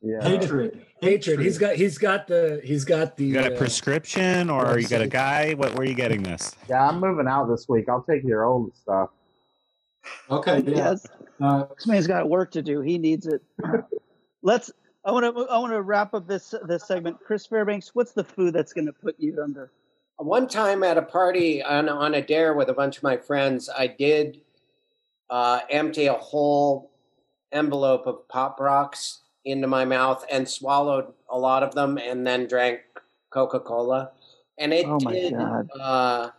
Yeah. Hatred. Hatred. He's got. He's got the. He's got the. You got a uh, prescription, or website. You got a guy? What? Where are you getting this? Yeah, I'm moving out this week. I'll take your old stuff. Okay. Yeah. Yes. Uh, this man's got work to do. He needs it. Let's. I want to. I want to wrap up this this segment. Chris Fairbanks, what's the food that's going to put you under? One time at a party on on a dare with a bunch of my friends, I did uh, empty a whole envelope of Pop Rocks into my mouth and swallowed a lot of them and then drank Coca-Cola. And it oh did, uh,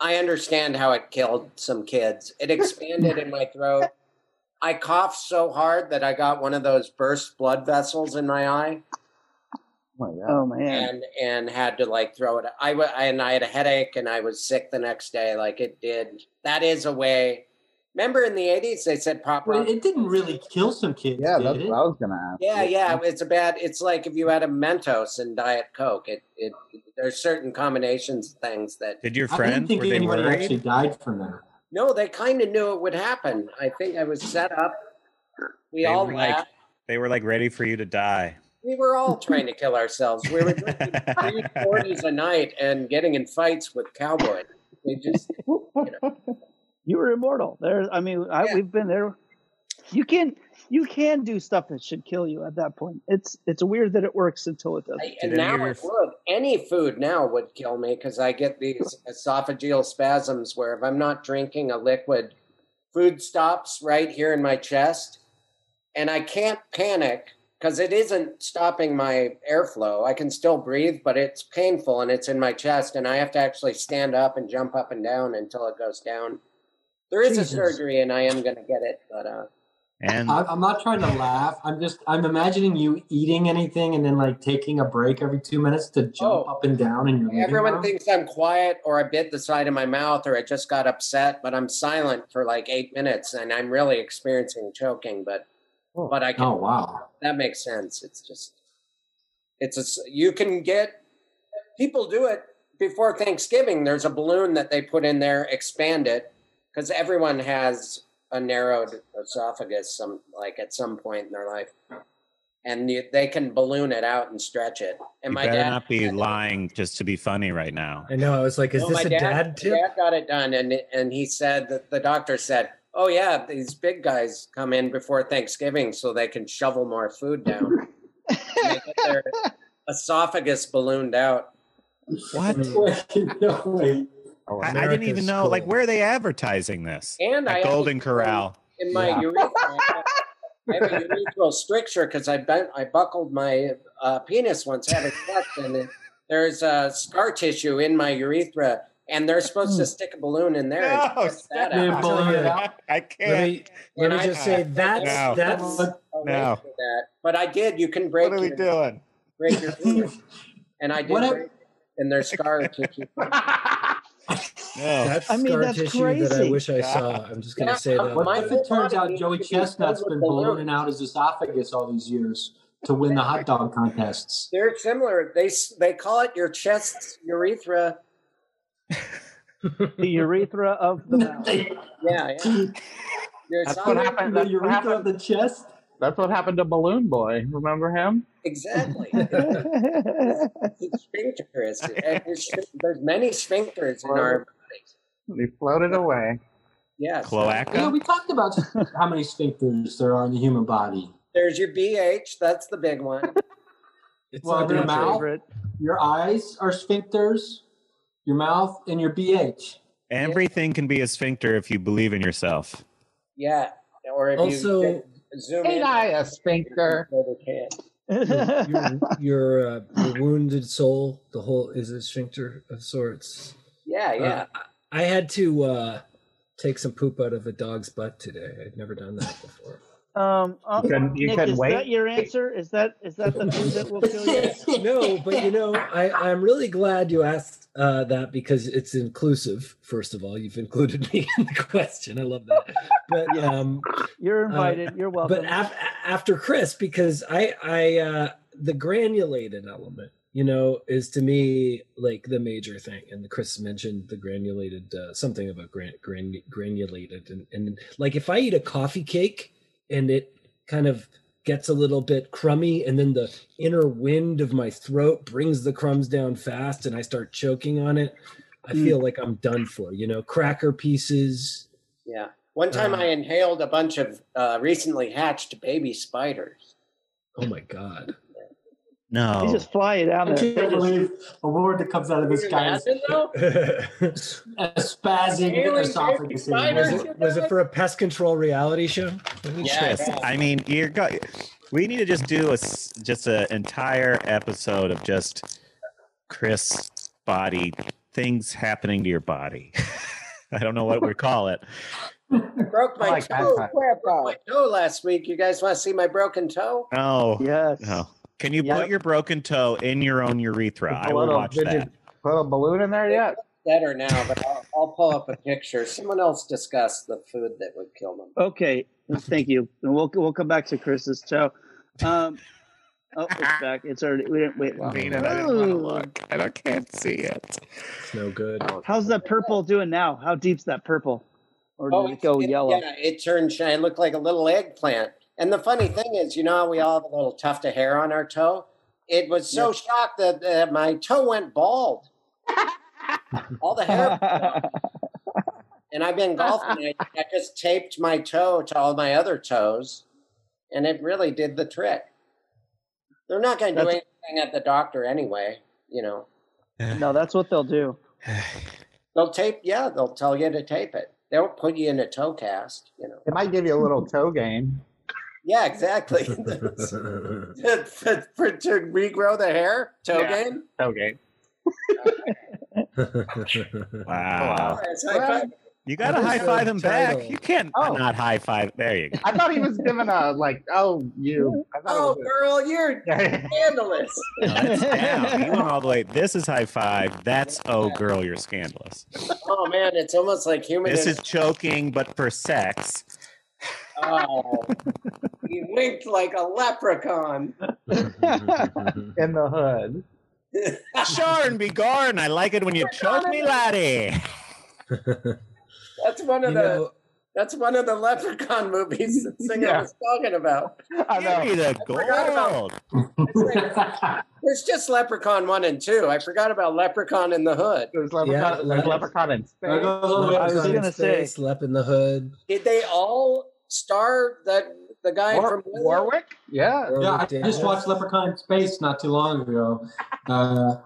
I understand how it killed some kids. It expanded in my throat. I coughed so hard that I got one of those burst blood vessels in my eye. Oh, my God. Oh man. And, and had to like throw it. I, I, and I had a headache and I was sick the next day. Like it did. That is a way. Remember in the eighties, they said Pop Rock. It didn't really kill some kids. Yeah, that's what I was going to ask. Yeah, yeah. It's a bad, it's like if you had a Mentos and Diet Coke. It, it, there's certain combinations of things that. Did your friend, were they worried? I didn't think anyone actually died from that. No, they kind of knew it would happen. I think I was set up. We all laughed. They were like ready for you to die. We were all trying to kill ourselves. We were drinking three forties a night and getting in fights with cowboys. They just, you know. You were immortal. There, I mean, I, yeah. we've been there. You can you can do stuff that should kill you at that point. It's it's weird that it works until it doesn't. I, and Did now it f- would. Any food now would kill me because I get these esophageal spasms where if I'm not drinking a liquid, food stops right here in my chest. And I can't panic because it isn't stopping my airflow. I can still breathe, but it's painful and it's in my chest. And I have to actually stand up and jump up and down until it goes down. There is Jesus. a surgery and I am going to get it, but... uh And I'm not trying to laugh. I'm just, I'm imagining you eating anything and then like taking a break every two minutes to jump oh, up and down. In your everyone room. Thinks I'm quiet or I bit the side of my mouth or I just got upset, but I'm silent for like eight minutes and I'm really experiencing choking, but, oh, but I can, oh, wow. That makes sense. It's just, it's a, you can get, people do it before Thanksgiving. There's a balloon that they put in there, expand it because everyone has a narrowed esophagus some like at some point in their life, and you, they can balloon it out and stretch it. And you my dad not be lying it. Just to be funny right now. I know. I was like, is no, this a dad, dad tip? My dad got it done. And, and he said that the doctor said, oh yeah, these big guys come in before Thanksgiving so they can shovel more food down. They get their esophagus ballooned out. What? No way. Oh, I didn't even know. Cool. Like, where are they advertising this? And At I Golden Corral. In my yeah. urethra, I have a urethral stricture because I bent, I buckled my uh, penis once having sex, and it, there's uh, scar tissue in my urethra, and they're supposed to stick a balloon in there. No, and that out. Balloon. I can't. Let me, let me I, just say I, that's no. that's no. That. But I did. You can break. What are we your, doing? Break your penis, and I did. What break, and there's scar tissue. No. That's I mean, scar that's tissue crazy. That I wish I saw. I'm just gonna yeah, say that. What if it turns out Joey Chestnut's been ballooning out his esophagus all these years to win the hot dog contests? They're similar. They they call it your chest's urethra. The urethra of the mouth. Yeah, yeah. Your that's what happened. The urethra happened. Of the chest. That's what happened to Balloon Boy. Remember him? Exactly. Sphincters. There's, there's many sphincters in our bodies. They floated away. Yes. Cloaca. Yeah, we talked about how many sphincters there are in the human body. There's your B H. That's the big one. It's well, your mouth, favorite. Your eyes are sphincters. Your mouth and your B H. Everything yeah. can be a sphincter if you believe in yourself. Yeah. Or if also, you. Zoom Ain't in. I a sphincter? Your, your, your, uh, your wounded soul, the whole is a sphincter of sorts. Yeah, yeah. Uh, I had to uh, take some poop out of a dog's butt today. I'd never done that before. Um, um, you can, you Nick, can is wait. That your answer? Is that is that the thing that will kill you? No, but you know, I, I'm really glad you asked uh, that because it's inclusive. First of all, you've included me in the question. I love that. But um, you're invited. Uh, you're welcome. But af- after Chris, because I, I, uh, the granulated element, you know, is to me like the major thing. And Chris mentioned the granulated uh, something about gran- gran- granulated, and, and like if I eat a coffee cake. And it kind of gets a little bit crummy, and then the inner wind of my throat brings the crumbs down fast, and I start choking on it. I mm. feel like I'm done for, you know, cracker pieces. Yeah. One time uh, I inhaled a bunch of uh, recently hatched baby spiders. Oh, my God. No. They just fly it out. I can't just... believe a word that comes out of this guy's a spasm really esophagus. Was it, was it for a pest control reality show? Yes. Yeah, I mean, you're go- we need to just do a just an entire episode of just Chris body things happening to your body. I don't know what we call it. I broke my, I like toe. Broke my toe last week. You guys want to see my broken toe? Oh yes. No. Can you yep. put your broken toe in your own urethra? I will watch that. Did you put a balloon in there yet? Better now, but I'll, I'll pull up a picture. Someone else discussed the food that would kill them. Okay, thank you. And we'll we'll come back to Chris's toe. Um, oh, it's back. It's already. We didn't wait long. I, mean, I didn't want to look. I don't, can't see it. It's no good. How's that purple doing now? How deep's that purple? Or did oh, it go it, yellow? Yeah, it turned shiny. It looked like a little eggplant. And the funny thing is, you know how we all have a little tuft of hair on our toe? It was so yes. shocked that, that my toe went bald. All the hair. And I've been golfing. I, I just taped my toe to all my other toes, and it really did the trick. They're not going to do that's, anything at the doctor anyway, you know. No, that's what they'll do. They'll tape, yeah, they'll tell you to tape it. They won't put you in a toe cast, you know. It might give you a little toe game. Yeah, exactly. to, to, for, to regrow the hair, toe yeah. game? Toe game. Wow. Wow. You got to high-five him back. You can't oh. not high-five. There you go. I thought he was giving a, like, oh, you. I oh, girl, you're scandalous. No, that's down. You went all the way. This is high-five. That's, oh, girl, you're scandalous. Oh, man, it's almost like human. This is choking, but for sex. Oh, he winked like a leprechaun. In the hood. Sharn, be gone. I like it when you choke me, laddie. That's one of you the know, that's one of the Leprechaun movies that Singer yeah. was talking about. I know. Give me the gold. About, there's just Leprechaun one and two. I forgot about Leprechaun in the Hood. There's Leprechaun, yeah, there's Leprechaun in Space. Oh, I was, was going to say Lep in the Hood. Did they all star that the guy War, from Warwick? Warwick? Yeah. Warwick yeah I Davis. Just watched Leprechaun in Space not too long ago. Uh,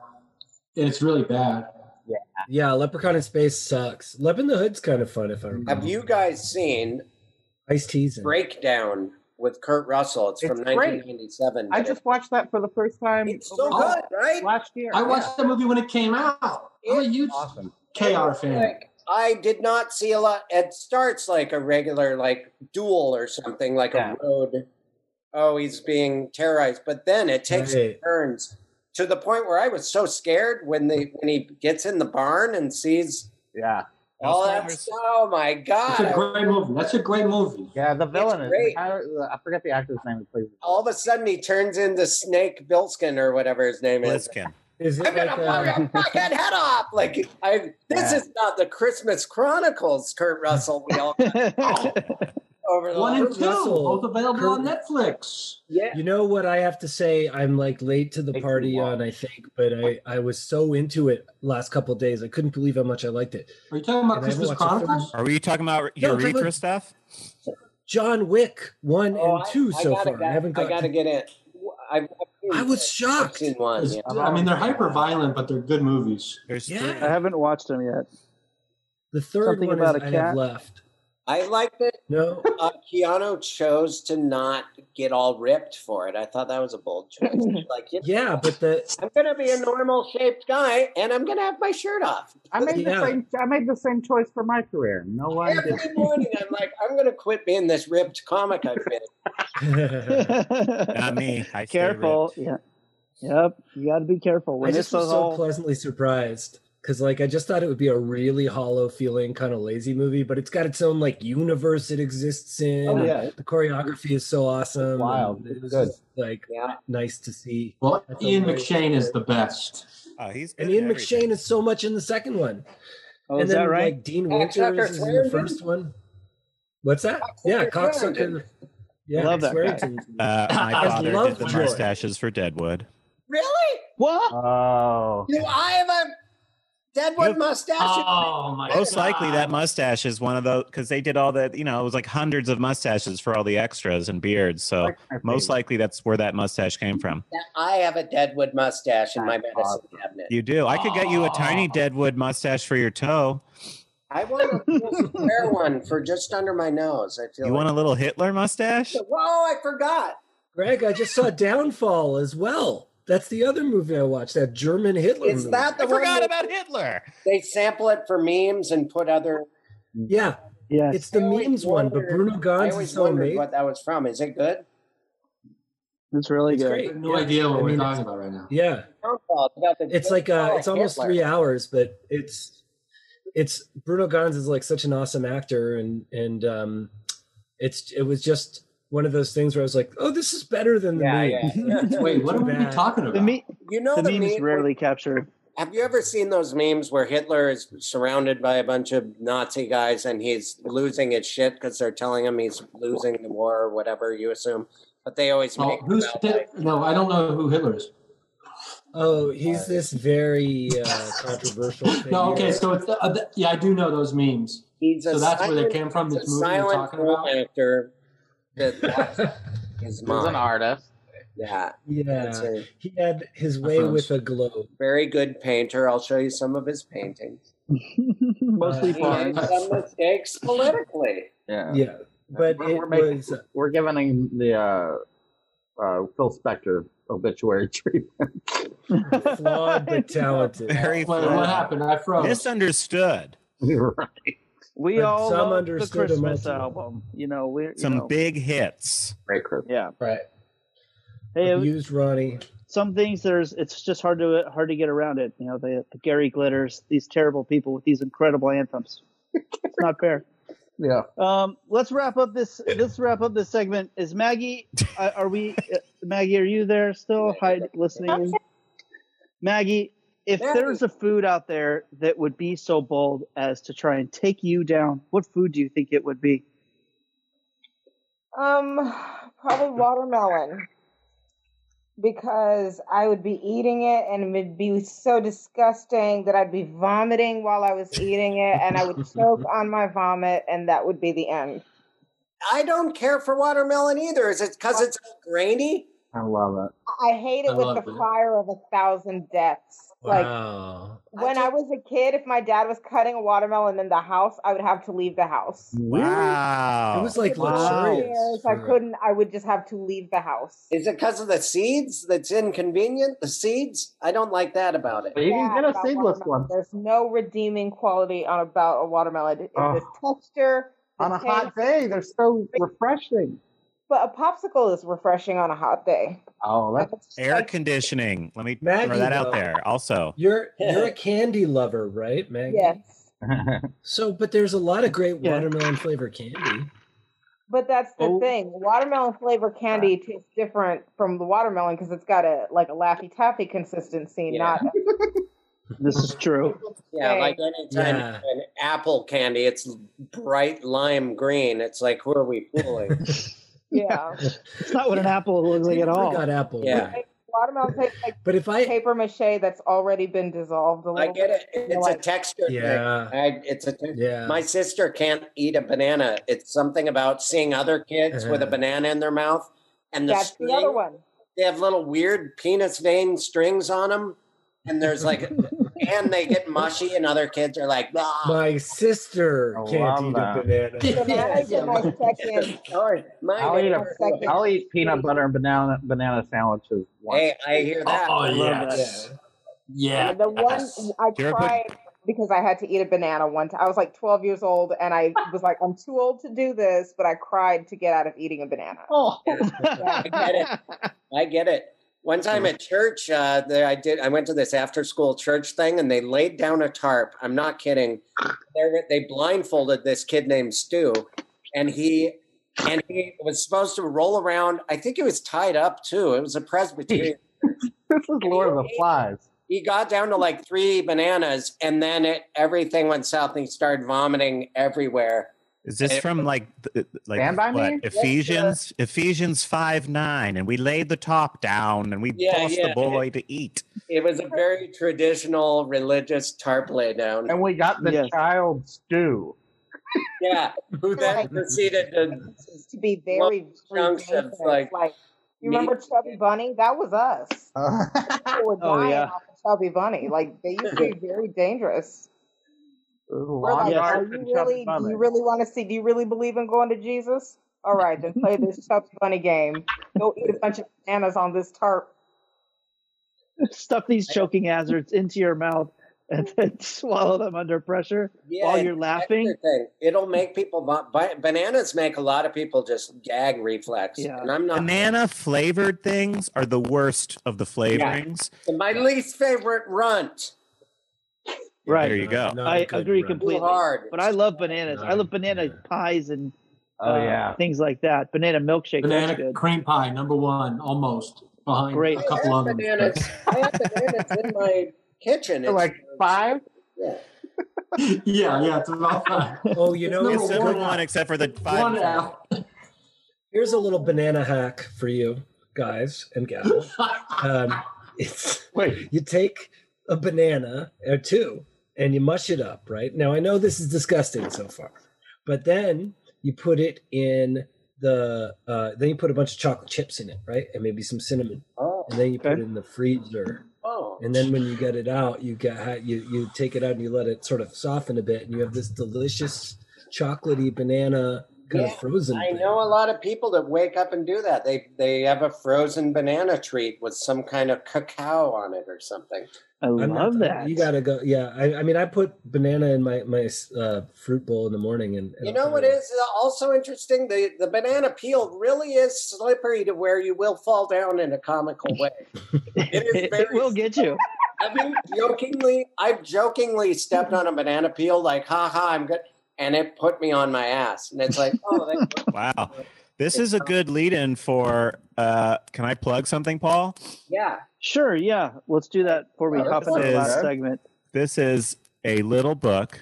and it's really bad. Yeah. yeah, Leprechaun in Space sucks. Lep in the Hood's kind of fun if I remember. Have you guys seen Ice-T Breakdown with Kurt Russell? It's, it's from great. nineteen ninety-seven. I just watched that for the first time. It's so good, right? Last year. I watched yeah. the movie when it came out. It's I'm a huge awesome. K R fan. Like, I did not see a lot. It starts like a regular like duel or something, like yeah. a road. Oh, he's being terrorized. But then it takes right. turns. To the point where I was so scared when the when he gets in the barn and sees yeah all that stuff. Oh my god! That's a great movie. That's a great movie. Yeah, the villain is great. I, I forget the actor's name. Please. All of a sudden, he turns into Snake Bilskin or whatever his name is. Bilskin. Is it I'm like gonna blow your fucking head off! Like I, this yeah. is not the Christmas Chronicles, Kurt Russell. We all Over the One and two, Russell. Both available Kurt. On Netflix. Yeah. You know what I have to say? I'm like late to the Thank party on, I think, but I, I was so into it last couple of days. I couldn't believe how much I liked it. Are you talking about and Christmas Chronicles? Are we talking about urethra no, like, stuff? John Wick one oh, and two I, I so gotta, far. Gotta, I haven't got I gotta get in. I've, I've I was it. shocked. One, yeah. I mean, they're hyper violent, but they're good movies. There's yeah. three. I haven't watched them yet. The third Something one about is a cat. I have left. I liked it. No, uh, Keanu chose to not get all ripped for it. I thought that was a bold choice. Like, you know, yeah, but the I'm gonna be a normal shaped guy, and I'm gonna have my shirt off. I made yeah. the same. I made the same choice for my career. No one. Every did. morning, I'm like, I'm gonna quit being this ripped comic I've been. Not me. I careful. Stay ripped. Yeah. Yep. You got to be careful. When I just was so all... pleasantly surprised. Because, like, I just thought it would be a really hollow feeling, kind of lazy movie, but it's got its own, like, universe it exists in. Oh, yeah. The choreography is so awesome. Wild. It was, good. Just, like, yeah. nice to see. Well, Ian McShane is the best. Oh, he's good and Ian everything. McShane is so much in the second one. Oh, and is then, that right? Like, Dean Winters is in the first one. What's that? Cox yeah, Cocksucker. Yeah, I love that guy. Uh, my father did the mustaches for Deadwood. Really? What? Oh. Do I have a... Deadwood yep. mustache. Oh my Most God. likely that mustache is one of those because they did all that, you know, it was like hundreds of mustaches for all the extras and beards. So most likely that's where that mustache came from. I have a Deadwood mustache in my medicine awesome. cabinet. You do. I could get you a tiny Deadwood mustache for your toe. I want a little square one for just under my nose. I feel. You like want a little Hitler mustache? Whoa! I forgot. Greg, I just saw Downfall as well. That's the other movie I watched, that German Hitler Is movie. That the I forgot that about Hitler. They sample it for memes and put other... Yeah, yeah. It's the memes wondered, one, but Bruno Ganz I always is so wondered amazing. What that was from. Is it good? It's really it's good. Great. I have no yeah. idea what I we're mean, talking about right now. Yeah. It's like, a, it's almost Hitler. three hours, but it's... it's Bruno Ganz is like such an awesome actor, and, and um, it's it was just... one of those things where I was like, "Oh, this is better than the yeah, meme." Yeah, yeah. Wait, what are we talking about? The me- you know, the, the memes meme rarely where, capture. Have you ever seen those memes where Hitler is surrounded by a bunch of Nazi guys and he's losing his shit because they're telling him he's losing the war or whatever? You assume, but they always oh, make. Who's about, Hit- like, no, I don't know who Hitler is. Oh, he's this very uh, controversial figure. No, okay, so it's the, uh, the, yeah, I do know those memes. He's so that's silent, where they came from. This movie we're talking about. Actor that is mine. He's an artist. Yeah, yeah. A, he had his way with a globe. Very good painter. I'll show you some of his paintings. Mostly fun. Some mistakes politically. Yeah, yeah. But we're, it we're, making, was, we're giving him the uh, uh, Phil Spector obituary treatment. Flawed but talented. Very flawed. What happened? I froze. Misunderstood. Right. We but all some love the Christmas album. You know, we some know. Big hits. Right. Yeah. Right. Hey, abused Ronnie. Some things there's it's just hard to hard to get around it. You know, the, the Gary Glitters, these terrible people with these incredible anthems. It's not fair. Yeah. Um. Let's wrap up this. Let's wrap up this segment. Is Maggie? Uh, are we? Uh, Maggie, are you there still? Hi, listening. Maggie, if Maggie. there's a food out there that would be so bold as to try and take you down, what food do you think it would be? Um, probably watermelon. Because I would be eating it and it would be so disgusting that I'd be vomiting while I was eating it and I would choke on my vomit and that would be the end. I don't care for watermelon either. Is it because it's grainy? I love it. I hate it I with the it. fire of a thousand deaths. Wow. Like when I, I was a kid, if my dad was cutting a watermelon in the house, I would have to leave the house. Wow. It was like luxurious. I couldn't, I would just have to leave the house. Is it because of the seeds that's inconvenient? The seeds? I don't like that about it. But you didn't get a seedless one. There's no redeeming quality on about a watermelon. Oh. It's texture. On a hot day, they're so refreshing. But a popsicle is refreshing on a hot day. Oh, that's air conditioning. Let me Maggie, throw that out there. Also, you're you're a candy lover, right, Maggie? Yes. So, but there's a lot of great yeah. watermelon flavor candy. But that's the oh. thing. Watermelon flavor candy tastes different from the watermelon because it's got a like a Laffy Taffy consistency. Yeah. Not. A, this is true. Yeah, like anytime yeah. an apple candy, it's bright lime green. It's like who are we fooling? Yeah, it's not what an apple looks like at all. Got apple. Yeah, right? Watermelon tastes like but if I, paper mache that's already been dissolved. A little I get it. It's a like, texture. Yeah, thing. I, it's a. Texture. Yeah. My sister can't eat a banana. It's something about seeing other kids uh, with a banana in their mouth, and the that's string, the other one. They have little weird penis vein strings on them, and there's like, and they get mushy, and other kids are like, bah. My sister I can't eat that. a banana. Bananas yeah, my second. My I'll, eat a, second. I'll eat peanut butter and banana banana sandwiches. Once. Hey, I hear that. Oh, oh yes. That. Yeah. And the one I tried because I had to eat a banana once. I was like twelve years old, and I was like, I'm too old to do this, but I cried to get out of eating a banana. Oh, yeah, I get it. I get it. One time at church, uh, there I did. I went to this after-school church thing, and they laid down a tarp. I'm not kidding. They're, they blindfolded this kid named Stu, and he and he was supposed to roll around. I think he was tied up too. It was a Presbyterian. This is Lord of the Flies. He got down to like three bananas, and then it, everything went south, and he started vomiting everywhere. Is this from like like what, Ephesians yeah. Ephesians five nine? And we laid the top down, and we yeah, forced yeah. the boy it, to eat. It was a very traditional religious tarp lay down, and we got the yes. child stew. Yeah, who then proceeded to to be very chunks of like, like you meat. Remember Chubby Bunny? That was us. Uh, People were dying oh, yeah. off of Chubby Bunny. Like they used to be very dangerous. Like, yeah, you really, do you really want to see? Do you really believe in going to Jesus? All right, then play this Chubbs Bunny game. Go eat a bunch of bananas on this tarp. Stuff these choking hazards into your mouth and then swallow them under pressure yeah, while you're laughing. It'll make people vomit. Bananas make a lot of people just gag reflex. Yeah. And I'm not banana flavored things are the worst of the flavorings. Yeah. My least favorite runt. Right. There you go. I agree run. completely. But I love bananas. No, I love banana yeah. pies and uh, oh, yeah. things like that. Banana milkshake. Banana cream pie, number one, almost. Behind Great. a couple of them. I have bananas in my kitchen. It's like five? Yeah. yeah, yeah, it's about five. Oh, you know, it's, it's a good one except for the five. One out. Here's a little banana hack for you guys and gals. Um, It's, wait, you take a banana or two and you mush it up, right? Now, I know this is disgusting so far, but then you put it in the, uh, then you put a bunch of chocolate chips in it, right? And maybe some cinnamon. Oh, and then you okay. put it in the freezer. Oh. And then when you get it out, you got you you take it out and you let it sort of soften a bit, and you have this delicious chocolatey banana kind yeah, of frozen. I thing. know a lot of people that wake up and do that. They they have a frozen banana treat with some kind of cacao on it or something. I love not, that. You gotta go. Yeah, I, I mean, I put banana in my my uh, fruit bowl in the morning, and, and you know what is also interesting? The the banana peel really is slippery to where you will fall down in a comical way. It is. Very it will get you. I mean, jokingly, I've jokingly stepped on a banana peel, like, ha ha, I'm good, and it put me on my ass, and it's like, oh, that's wow. This is a good lead-in for, uh, can I plug something, Paul? Yeah. Sure, yeah. Let's do that before we hop into the last segment. This is a little book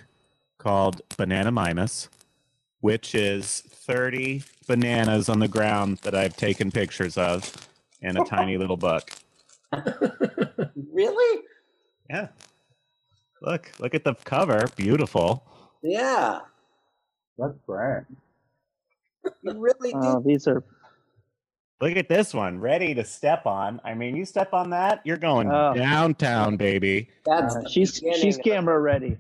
called Banana Mimus, which is thirty bananas on the ground that I've taken pictures of in a tiny little book. Really? Yeah. Look, look at the cover. Beautiful. Yeah. That's great. You really oh, do. These are. Look at this one, ready to step on. I mean, you step on that, you're going oh. downtown, baby. That's uh, she's she's camera ready.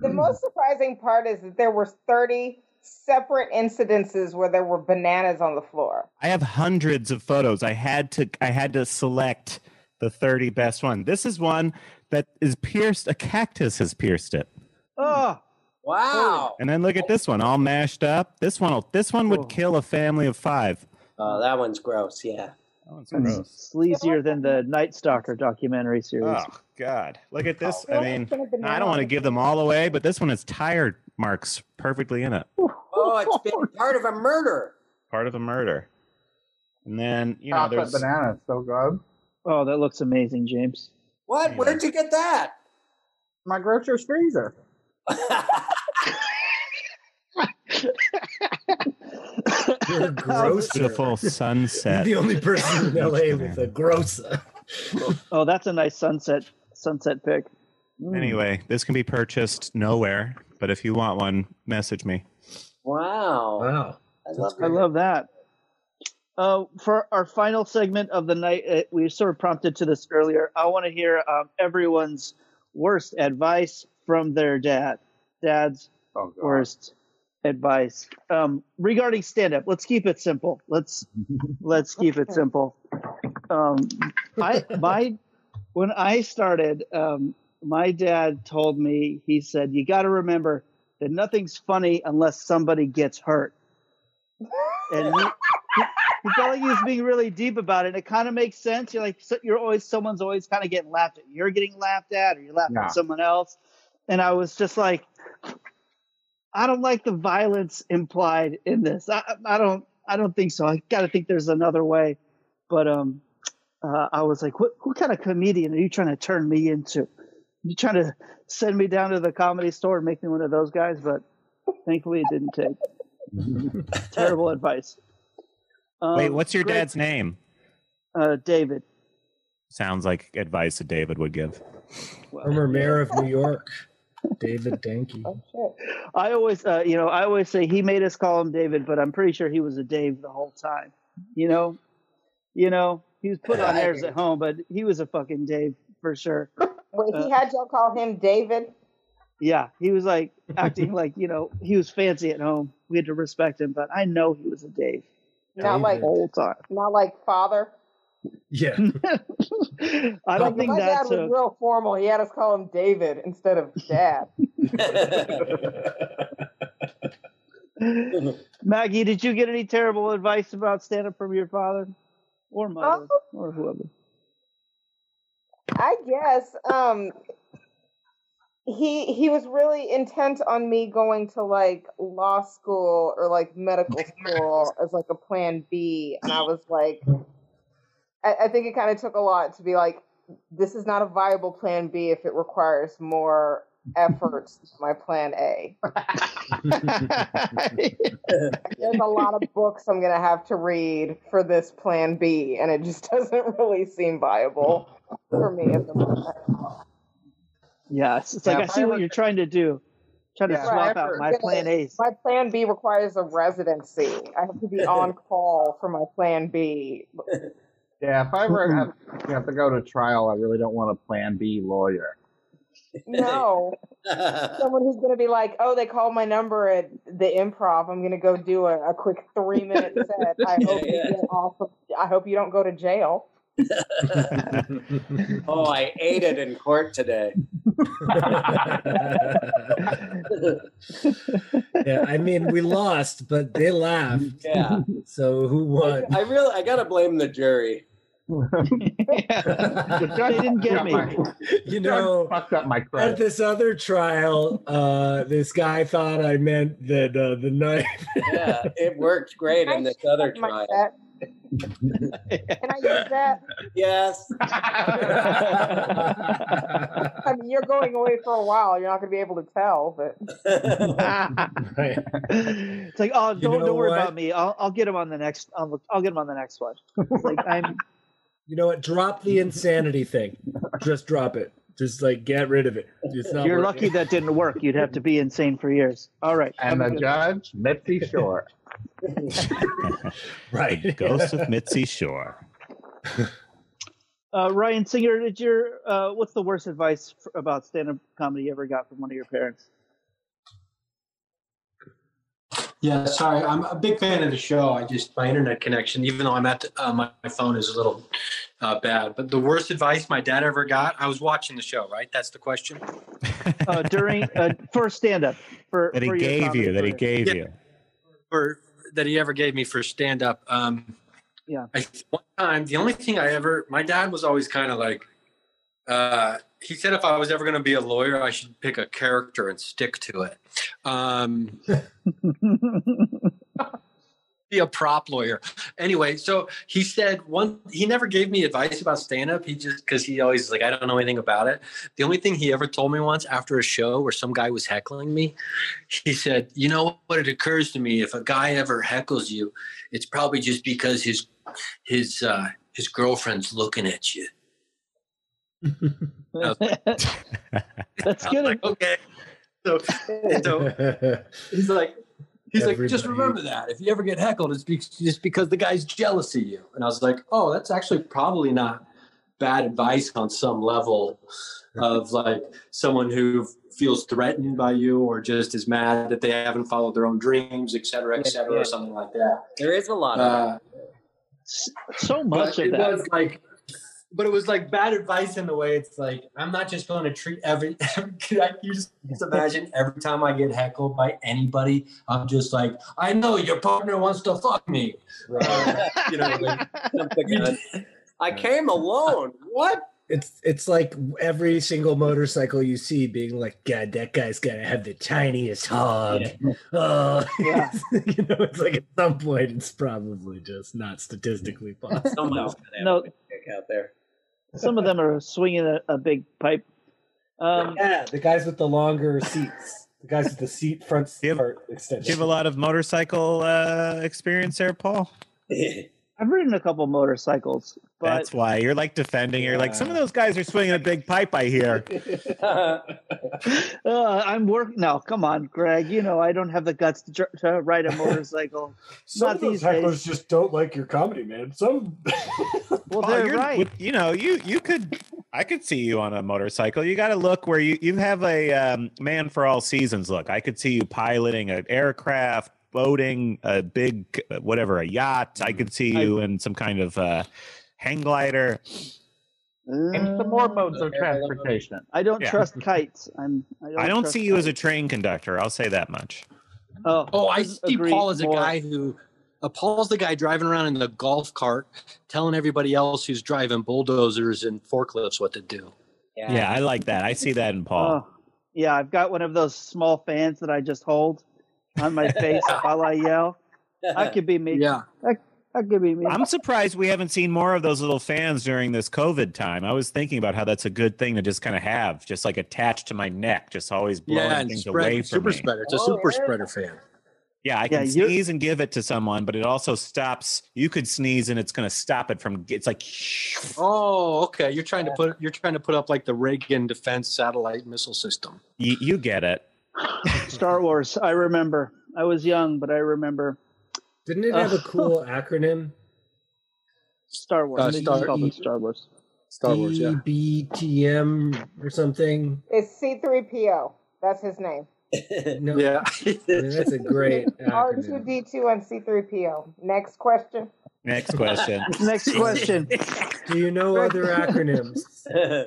The most surprising part is that there were thirty separate incidences where there were bananas on the floor. I have hundreds of photos. I had to I had to select the thirty best one. This is one that is pierced. A cactus has pierced it. Oh. Wow! And then look at this one, all mashed up. This one, this one would kill a family of five. Oh, that one's gross. Yeah, that one's gross. Sleazier than the Night Stalker documentary series. Oh God! Look at this. I mean, I don't want to give them all away, but this one has tire marks perfectly in it. Oh, it's been part of a murder. Part of a murder. And then you know, there's bananas. So good. Oh, that looks amazing, James. What? Yeah. Where'd you get that? My grocery freezer. You're a grocer. Beautiful sunset. You're the only person in L A with a grocer. Oh, that's a nice sunset sunset pic. Mm. Anyway, this can be purchased nowhere, but if you want one, message me. Wow. Wow. I love, I love that. Uh, for our final segment of the night, uh, we sort of prompted to this earlier. I want to hear um, everyone's worst advice from their dad. Dad's oh, worst advice um, regarding stand-up. Let's keep it simple. Let's let's keep it simple. Um, I my when I started, um, my dad told me, he said, "You got to remember that nothing's funny unless somebody gets hurt." And he, he, he felt like he was being really deep about it. And it kind of makes sense. You're like, so, you're always someone's always kind of getting laughed at. You're getting laughed at, or you're laughing yeah. at someone else. And I was just like, I don't like the violence implied in this. I, I don't, I don't think so. I gotta think there's another way. But um, uh, I was like, what, what kind of comedian are you trying to turn me into? Are you trying to send me down to the Comedy Store and make me one of those guys? But thankfully, it didn't take. Terrible advice. Um, Wait, what's your great, dad's name? Uh, David. Sounds like advice that David would give. Well, former mayor of New York, David Danke. I always, uh, you know, I always say he made us call him David, but I'm pretty sure he was a Dave the whole time. You know, you know, he was put on airs at home, but he was a fucking Dave for sure. Wait, uh, he had y'all call him David? Yeah, he was like acting like, you know, he was fancy at home. We had to respect him, but I know he was a Dave. Not David. Like whole time. Not like father. Yeah, I don't think my that's dad was a... real formal. He had us call him David instead of Dad. Maggie, did you get any terrible advice about stand-up from your father or mother oh, or whoever? I guess um, he he was really intent on me going to like law school or like medical school as like a plan B, and I was like. I think it kind of took a lot to be like, this is not a viable plan B if it requires more effort than my plan A. There's a lot of books I'm going to have to read for this plan B, and it just doesn't really seem viable. for me at the moment. Yeah, it's, it's yeah, like I see I what you're trying to do. Trying yeah, to swap out my plan A. My plan B requires a residency. I have to be on call for my plan B. Yeah, if I ever have, have to go to trial, I really don't want a plan B lawyer. No. Someone who's going to be like, oh, they called my number at the Improv. I'm going to go do a, a quick three-minute set. I hope yeah, yeah. you get off of, I hope you don't go to jail. Oh, I ate it in court today. Yeah, I mean, we lost, but they laughed. Yeah. So who won? I, I really, I gotta blame the jury. Yeah. They didn't get me. My, you know, fucked up my credit. At this other trial, uh, this guy thought I meant that uh, the knife. Yeah, it worked great in this other trial. Can I use that? Yes. I mean, you're going away for a while. You're not going to be able to tell, but right. It's like, oh, don't, you know don't worry what? about me. I'll I'll get him on the next. I'll I'll get him on the next one. It's like I'm. You know what? Drop the insanity thing. Just drop it. Just like get rid of it. It's not you're working. Lucky that didn't work. You'd have to be insane for years. All right. And I'm the judge, Mitzi Shore. Right. Ghost of Mitzi Shore. Uh, Ryan Singer, did your uh, what's the worst advice for, about stand-up comedy you ever got from one of your parents? Yeah, sorry. I'm a big fan of the show. I just my internet connection, even though I'm at uh, my, my phone is a little uh, bad. But the worst advice my dad ever got. I was watching the show, right? That's the question. Uh, during uh, for stand-up, for that he for gave you, that career. he gave yeah. you. Or that he ever gave me for stand-up. Um, yeah. I, one time, the only thing I ever, my dad was always kind of like, uh, he said if I was ever going to be a lawyer, I should pick a character and stick to it. Um, be a prop lawyer. Anyway, so he said one, he never gave me advice about stand-up. He just, because he always like, I don't know anything about it. The only thing he ever told me once after a show where some guy was heckling me, he said, you know what, it occurs to me, if a guy ever heckles you, it's probably just because his, his, uh, his girlfriend's looking at you. That's good. Like, okay. So, so he's like, He's Everybody. like, just remember that. If you ever get heckled, it's just because the guy's jealous of you. And I was like, oh, that's actually probably not bad advice on some level of like someone who feels threatened by you or just is mad that they haven't followed their own dreams, et cetera, et cetera, yeah. or something like that. There is a lot of that. Uh, so much of it that. Was like, but it was like bad advice in the way it's like, I'm not just going to treat every, every I, you just imagine every time I get heckled by anybody, I'm just like, I know your partner wants to fuck me. Right. You know, like, I came alone. What? It's it's like every single motorcycle you see being like, God, that guy's got to have the tiniest hog. Yeah. Oh. Yeah. You know, it's like at some point, it's probably just not statistically possible. Someone's going to have no. a big dick out there. Some of them are swinging a, a big pipe. Um, yeah, the guys with the longer seats, the guys with the seat front seat extension. Do you have a lot of motorcycle uh, experience there, Paul? I've ridden a couple motorcycles. But that's why you're like defending. You're like, some of those guys are swinging a big pipe, I hear. uh, I'm working. No, come on, Greg. You know, I don't have the guts to, to ride a motorcycle. Some Not of those hecklers just don't like your comedy, man. Some. Well, they're oh, right. You know, you you could, I could see you on a motorcycle. You got to look where you, you have a um, man for all seasons look. I could see you piloting an aircraft, boating, a big, whatever, a yacht. I could see you in some kind of uh, hang glider. And some more modes of transportation. I don't yeah. trust kites. I'm, I don't, I don't see you kites. as a train conductor. I'll say that much. Oh, oh I see Paul as a more. guy who, uh, Paul's the guy driving around in the golf cart, telling everybody else who's driving bulldozers and forklifts what to do. Yeah, yeah I like that. I see that in Paul. Oh, yeah, I've got one of those small fans that I just hold on my face while I yell. That could be me. Yeah. That, that could be me. I'm surprised we haven't seen more of those little fans during this COVID time. I was thinking about how that's a good thing to just kind of have, just like attached to my neck, just always blowing yeah, and things spread, away from super me. Spreader. It's a oh, super yeah. spreader fan. Yeah, I can yeah, sneeze and give it to someone, but it also stops. You could sneeze and it's going to stop it from. It's like. Oh, okay. You're trying to put. You're trying to put up like the Reagan defense satellite missile system. You, you get it. Star Wars. I remember. I was young, but I remember. Didn't it have uh, a cool acronym? Star Wars. Uh, they Star, just called e- it Star Wars. Star Wars. Yeah. B T M or something. It's C three P O. That's his name. No. Yeah, that's a great R two D two and C three P O. Next question. Next question. Next question. Do you know other acronyms?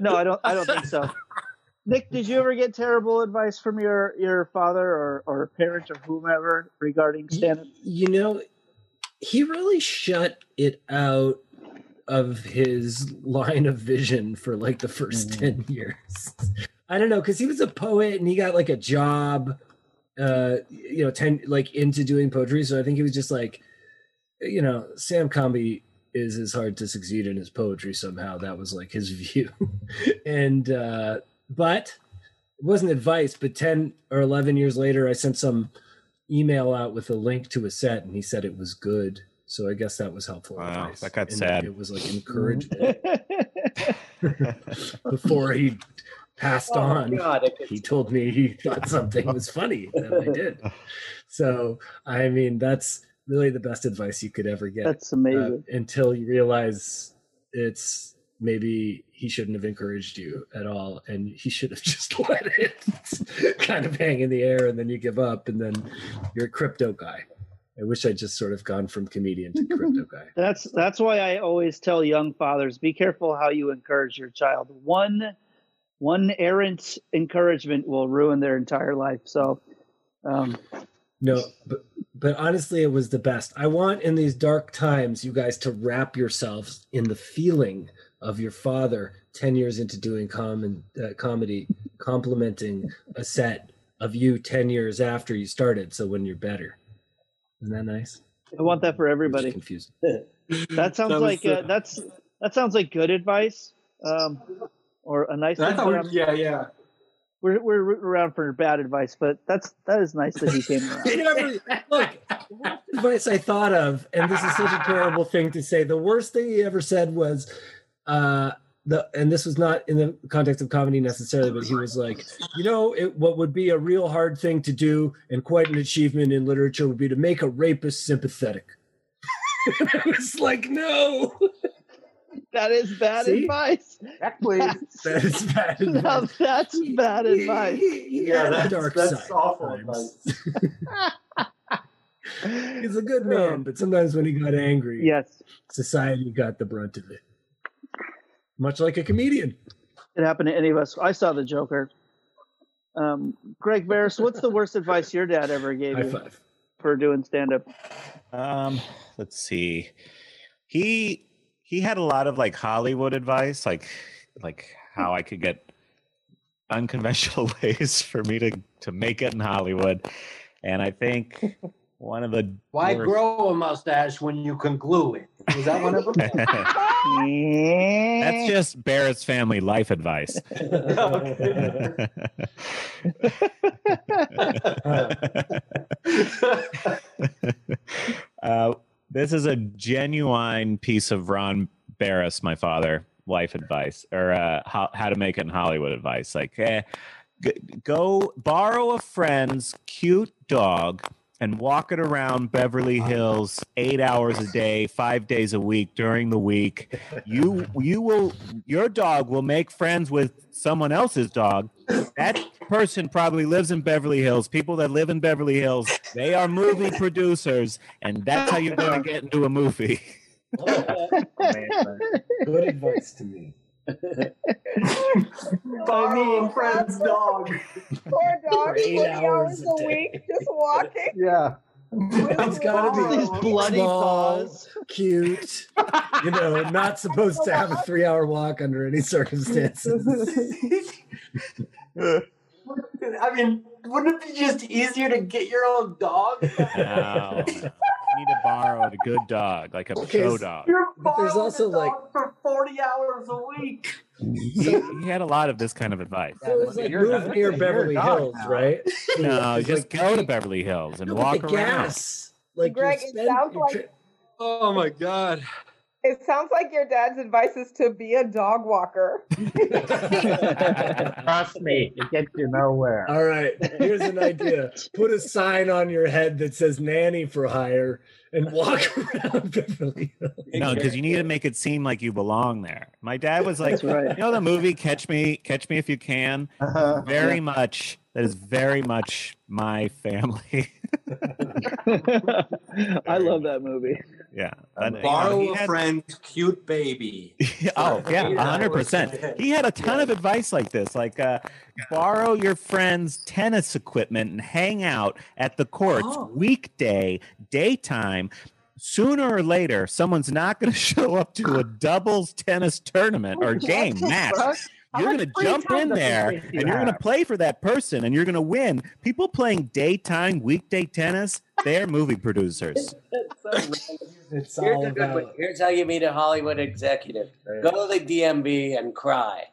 No, I don't. I don't think so. Nick, did you ever get terrible advice from your, your father or or parent or whomever regarding stand-up? You know, he really shut it out of his line of vision for like the first mm. ten years. I don't know, because he was a poet and he got like a job, uh, you know, ten, like into doing poetry. So I think he was just like, you know, Sam Comby is as hard to succeed in as poetry somehow. That was like his view. And, uh, but it wasn't advice. But ten or eleven years later, I sent some email out with a link to a set and he said it was good. So I guess that was helpful wow, advice. That got and sad. It was like encouragement before he. Passed oh on. God, he told me he thought something was funny, and I did. So, I mean, that's really the best advice you could ever get. That's amazing. Uh, until you realize it's maybe he shouldn't have encouraged you at all, and he should have just let it kind of hang in the air, and then you give up, and then you're a crypto guy. I wish I'd just sort of gone from comedian to crypto guy. That's that's why I always tell young fathers, be careful how you encourage your child. One One errant encouragement will ruin their entire life. So, um, no, but, but honestly, it was the best. I want in these dark times, you guys to wrap yourselves in the feeling of your father ten years into doing com- uh, comedy, complimenting a set of you ten years after you started. So when you're better, isn't that nice? I want that for everybody. Confusing. That sounds that like uh, that's that sounds like good advice. Um, Or a nice. I thought we, yeah, yeah. We're we're rooting around for bad advice, but that's that is nice that he came around. You know, look, the advice I thought of, and this is such a terrible thing to say. The worst thing he ever said was, uh, the and this was not in the context of comedy necessarily, but he was like, you know, it, what would be a real hard thing to do and quite an achievement in literature would be to make a rapist sympathetic. And I was like, no. That is bad See? advice. Exactly. That's, that is bad advice. Now that's bad advice. Yeah, that's, dark that's awful advice. He's a good man, but sometimes when he got angry, yes, society got the brunt of it. Much like a comedian. It happened to any of us. I saw the Joker. Um, Greg Barris, what's the worst advice your dad ever gave High you five. for doing stand-up? Um, let's see. He... He had a lot of like Hollywood advice, like like how I could get unconventional ways for me to, to make it in Hollywood. And I think one of the why worst... grow a mustache when you can glue it? Is that one of them? That's just Barrett's family life advice. uh, This is a genuine piece of Ron Barris, my father, life advice, or uh, how, how to make it in Hollywood advice. Like, eh, g- go borrow a friend's cute dog and walk it around Beverly Hills eight hours a day, five days a week during the week. You, you will, your dog will make friends with someone else's dog. That person probably lives in Beverly Hills. People that live in Beverly Hills, they are movie producers, and that's how you're going to get into a movie. Good advice to me. Borrow a friend's dog. Poor dog, eight hours, hours a, a week, just walking. Yeah. It's got to be these bloody paws, cute, you know, not supposed to have a three-hour walk under any circumstances. I mean, wouldn't it be just easier to get your own dog? No. need to borrow a good dog, like a okay, show dog. You're borrowing a dog like, for forty hours a week. He, he had a lot of this kind of advice. So it was like you're move near Beverly Hills, now. right? No, just like, go to Beverly Hills and walk around. Gas. Like Greg, it sounds like. Oh my God. It sounds like your dad's advice is to be a dog walker. Trust me, it gets you nowhere. All right, here's an idea. Put a sign on your head that says nanny for hire and walk around Beverly Hills. No, because you need to make it seem like you belong there. My dad was like, right. you know the movie Catch Me, Catch Me If You Can? Uh-huh. Very much. That is very much my family. I love that movie. Yeah. And, borrow you know, a had... friend's cute baby. Oh, yeah, one hundred percent. He had a ton yeah. of advice like this, like uh, borrow your friend's tennis equipment and hang out at the courts oh. weekday, daytime. Sooner or later, someone's not going to show up to a doubles tennis tournament or game match. You're going to jump in there, and you're going to play for that person, and you're going to win. People playing daytime, weekday tennis, they're movie producers. It's so it's here's, a good one. Here's how you meet a Hollywood executive. Go to the D M V and cry.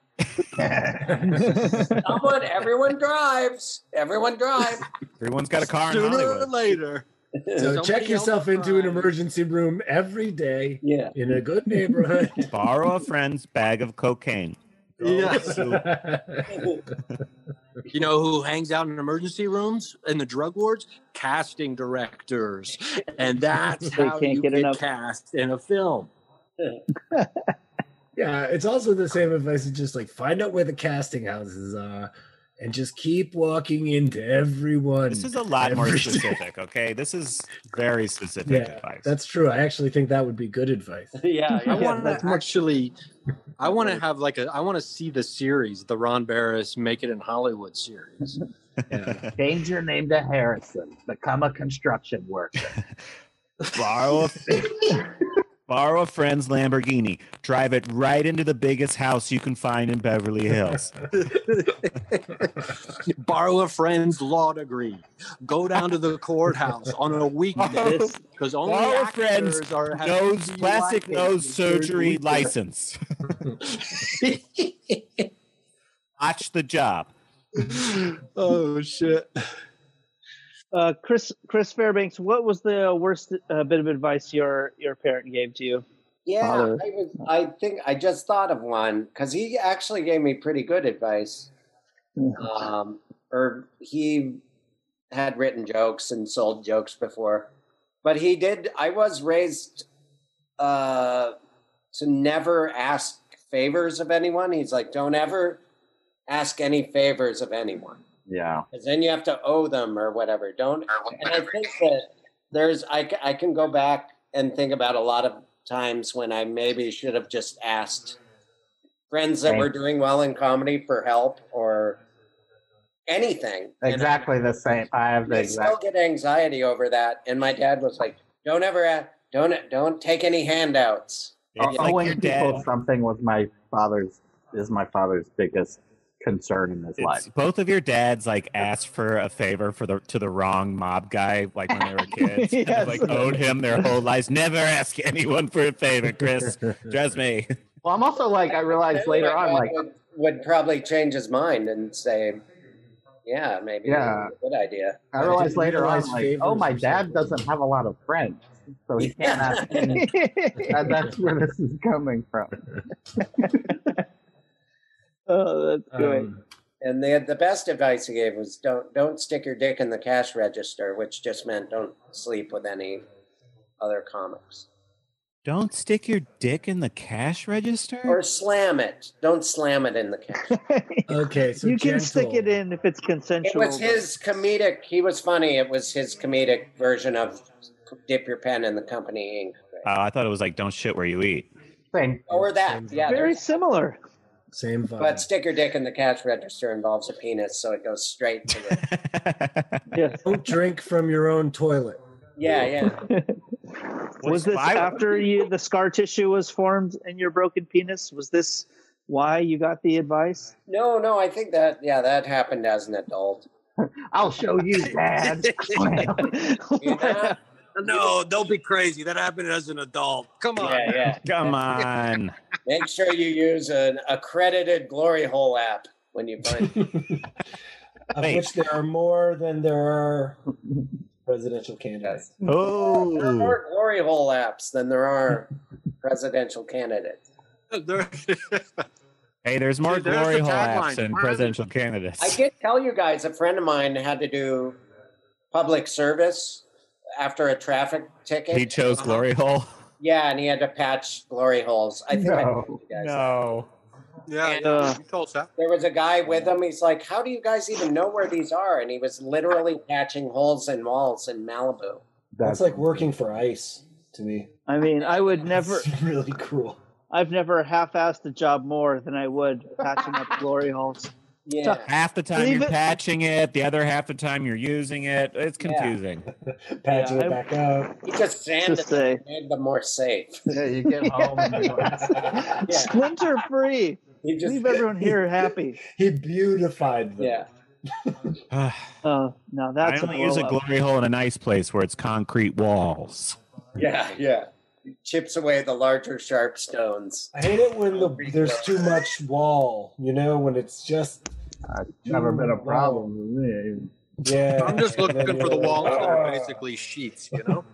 Someone, everyone drives. Everyone drives. Everyone's got a car in Hollywood. Sooner or later. So check yourself into an emergency room every day yeah. in a good neighborhood. Borrow a friend's bag of cocaine. Yes. You know who hangs out in emergency rooms in the drug wards? Casting directors, and that's how you get, get cast in a film. Yeah, it's also the same advice. It's just like find out where the casting houses are, and just keep walking into everyone. This is a lot more specific. Okay, this is very specific yeah, advice. That's true. I actually think that would be good advice. yeah, yeah, I want to actually. I want to have like a, I want to see the series, the Ron Barris Make It in Hollywood series. Yeah. Danger named a Harrison, become a construction worker. Borrow a, borrow a friend's Lamborghini, drive it right into the biggest house you can find in Beverly Hills. Borrow a friend's law degree, go down to the courthouse on a weekday. Because only borrow a friend's are nose, plastic nose surgery license. Watch the job. Oh shit. Uh, Chris, Chris Fairbanks, what was the worst uh, bit of advice your your parent gave to you? Yeah, I, was, I think I just thought of one because he actually gave me pretty good advice. Um, or he had written jokes and sold jokes before, but he did. I was raised uh, to never ask favors of anyone. He's like, don't ever ask any favors of anyone. Yeah, because then you have to owe them or whatever. Don't. And I think that there's, I, I can go back and think about a lot of times when I maybe should have just asked friends that were doing well in comedy for help or anything. Exactly the same. I have the exact. I still get anxiety over that. And my dad was like, "Don't ever, ask, don't, don't take any handouts." Owing like people something was my father's is my father's biggest concern in this it's, life. Both of your dads like asked for a favor for the to the wrong mob guy like when they were kids. Yes. And, like owed him their whole lives. Never ask anyone for a favor, Chris. Trust me. Well, I'm also like I realized later on like would, would probably change his mind and say, yeah, maybe yeah. that's a good idea. I realized I later realize on like, oh, my dad doesn't have a lot of friends. So he can't ask any. That's where this is coming from. Oh, that's great. Um, and the the best advice he gave was don't don't stick your dick in the cash register, which just meant don't sleep with any other comics. Don't stick your dick in the cash register? Or slam it. Don't slam it in the cash. Okay, so you gentle. Can stick it in if it's consensual. It was his comedic. He was funny. It was his comedic version of dip your pen in the company ink. Right? Uh, I thought it was like don't shit where you eat. Same. Or that. Same. Yeah. Very similar. Same vibe. But stick your dick in the cash register involves a penis, so it goes straight to it. Yes. Don't drink from your own toilet. Yeah, yeah. Was this after you the scar tissue was formed in your broken penis? Was this why you got the advice? No, no, I think that, yeah, that happened as an adult. I'll show you, Dad. You know, No, don't be crazy. That happened as an adult. Come on. Yeah, yeah. Come on. Make sure you use an accredited glory hole app when you find it. Of Thanks. Which there are more than there are presidential candidates. Oh. There are more glory hole apps than there are presidential candidates. Hey, there's more Dude, glory hole apps than presidential candidates. I did tell you guys, a friend of mine had to do public service after a traffic ticket. He chose uh-huh. glory hole? Yeah, and he had to patch glory holes. I think no. I told you guys no. that. Yeah, and, uh, there was a guy with him. He's like, "How do you guys even know where these are?" And he was literally patching holes in walls in Malibu. That's, That's like working for ICE to me. I mean, I would never. That's really cruel. I've never half-assed a job more than I would patching up glory holes. Yeah, half the time Leave you're it. patching it, the other half the time you're using it. It's confusing. Yeah. patching yeah, it back I, up. You just sand just it and the more safe. Yeah, you get home. yeah. yeah. Splinter free. He just, Leave everyone here happy. He beautified them. Yeah. uh, no, that's I only a use a glory hole in a nice place where it's concrete walls. Yeah, yeah. It chips away the larger, sharp stones. I hate it when the, there's too much wall, you know, when it's just... It's never been a problem with me. Yeah. I'm just looking for the walls that are basically sheets, you know?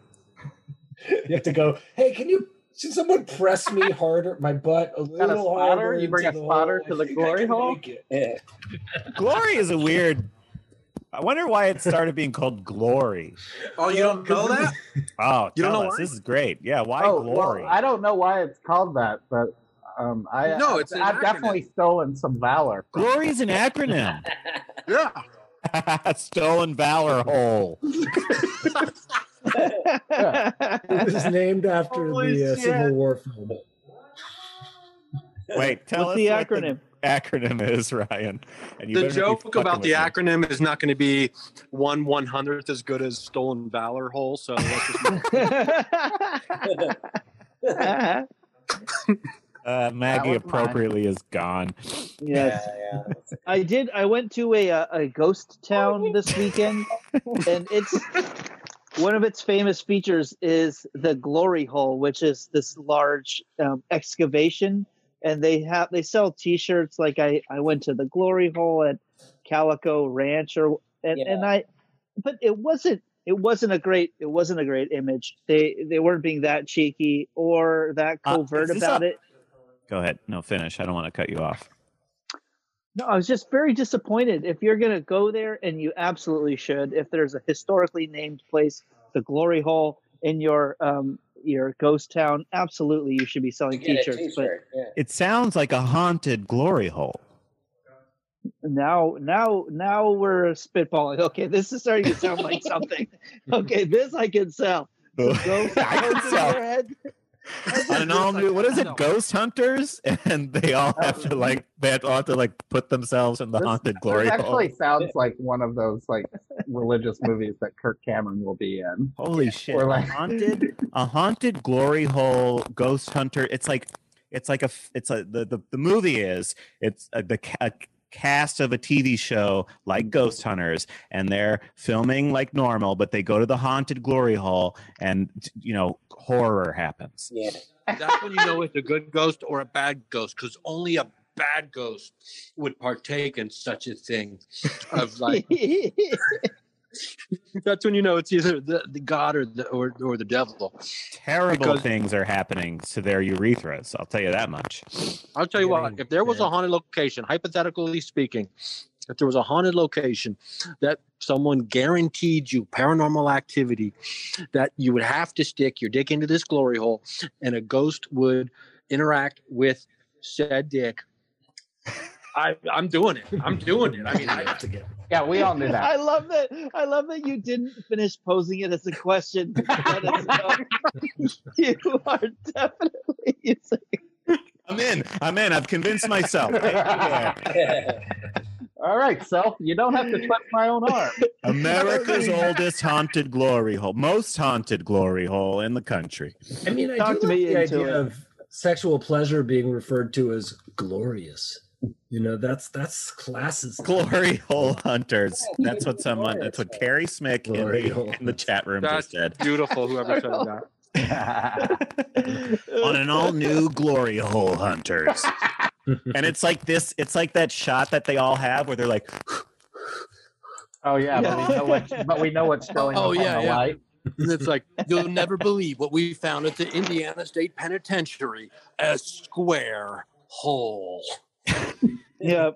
You have to go, hey, can you... Should someone press me harder, my butt a little a harder? You bring a spotter to the glory hole? Yeah. Glory is a weird... I wonder why it started being called glory. Oh, you don't know that? Oh, you don't know us. This is great. Yeah, why oh, glory? Well, I don't know why it's called that, but um, I, no, it's I've, I've definitely stolen some valor. Glory is an acronym. Yeah. Stolen valor hole. Yeah. It was named after Holy the uh, Civil War film. Wait, tell What's us the acronym the acronym is, Ryan. And you the joke about the acronym me. is not going to be one one hundredth as good as stolen valor hole. So. uh, Maggie appropriately mine. is gone. Yes, yeah, yeah. I did. I went to a a, a ghost town this weekend, and it's. One of its famous features is the glory hole, which is this large um, excavation, and they have they sell T-shirts. Like I, I went to the glory hole at Calico Ranch, or and, yeah. and I, but it wasn't it wasn't a great it wasn't a great image. They they weren't being that cheeky or that covert uh, about a... it. Go ahead, no finish. I don't want to cut you off. No, I was just very disappointed. If you're going to go there, and you absolutely should, if there's a historically named place, the glory hole in your um, your ghost town, absolutely you should be selling T-shirts. T-shirt, but yeah. It sounds like a haunted glory hole. Now, now, now we're spitballing. Okay, this is starting to sound like something. Okay, this I can sell. So go, I can sell. And all new, what is it? Ghost hunters, and they all have to like they have to, all have to like put themselves in the this, haunted glory hole. It actually hole. sounds like one of those like religious movies that Kirk Cameron will be in. Holy shit! Or like haunted, a haunted glory hole, ghost hunter. It's like it's like a it's a the the, the movie is it's a, the. A, cast of a T V show like Ghost Hunters, and they're filming like normal, but they go to the haunted glory hole, and you know, horror happens. Yeah, that's when you know it's a good ghost or a bad ghost, because only a bad ghost would partake in such a thing. Of like, that's when you know it's either the, the god or the or, or the devil. Terrible because, things are happening to their urethras. I'll tell you that much. I'll tell you what. If there was a haunted location, hypothetically speaking, if there was a haunted location that someone guaranteed you paranormal activity, that you would have to stick your dick into this glory hole, and a ghost would interact with said dick. I, I'm doing it. I'm doing it. I mean, I have to get. Yeah, we all knew that. I love that. I love that you didn't finish posing it as a question. You are definitely using. I'm in. I'm in. I've convinced myself. Yeah. All right, self. You don't have to twist my own arm. America's oldest haunted glory hole, most haunted glory hole in the country. I mean, I Talk do to me like the idea it. of sexual pleasure being referred to as glorious. You know, that's that's classes. Glory hole hunters. That's what someone. That's what Carrie Smick in the, in the chat room that's just said. Beautiful. Whoever said that. On an all new glory hole hunters. And it's like this. It's like that shot that they all have where they're like. Oh yeah, but we know what's, but we know what's going on. Oh yeah, yeah. Light. And it's like, you'll never believe what we found at the Indiana State Penitentiary, a square hole. Yeah.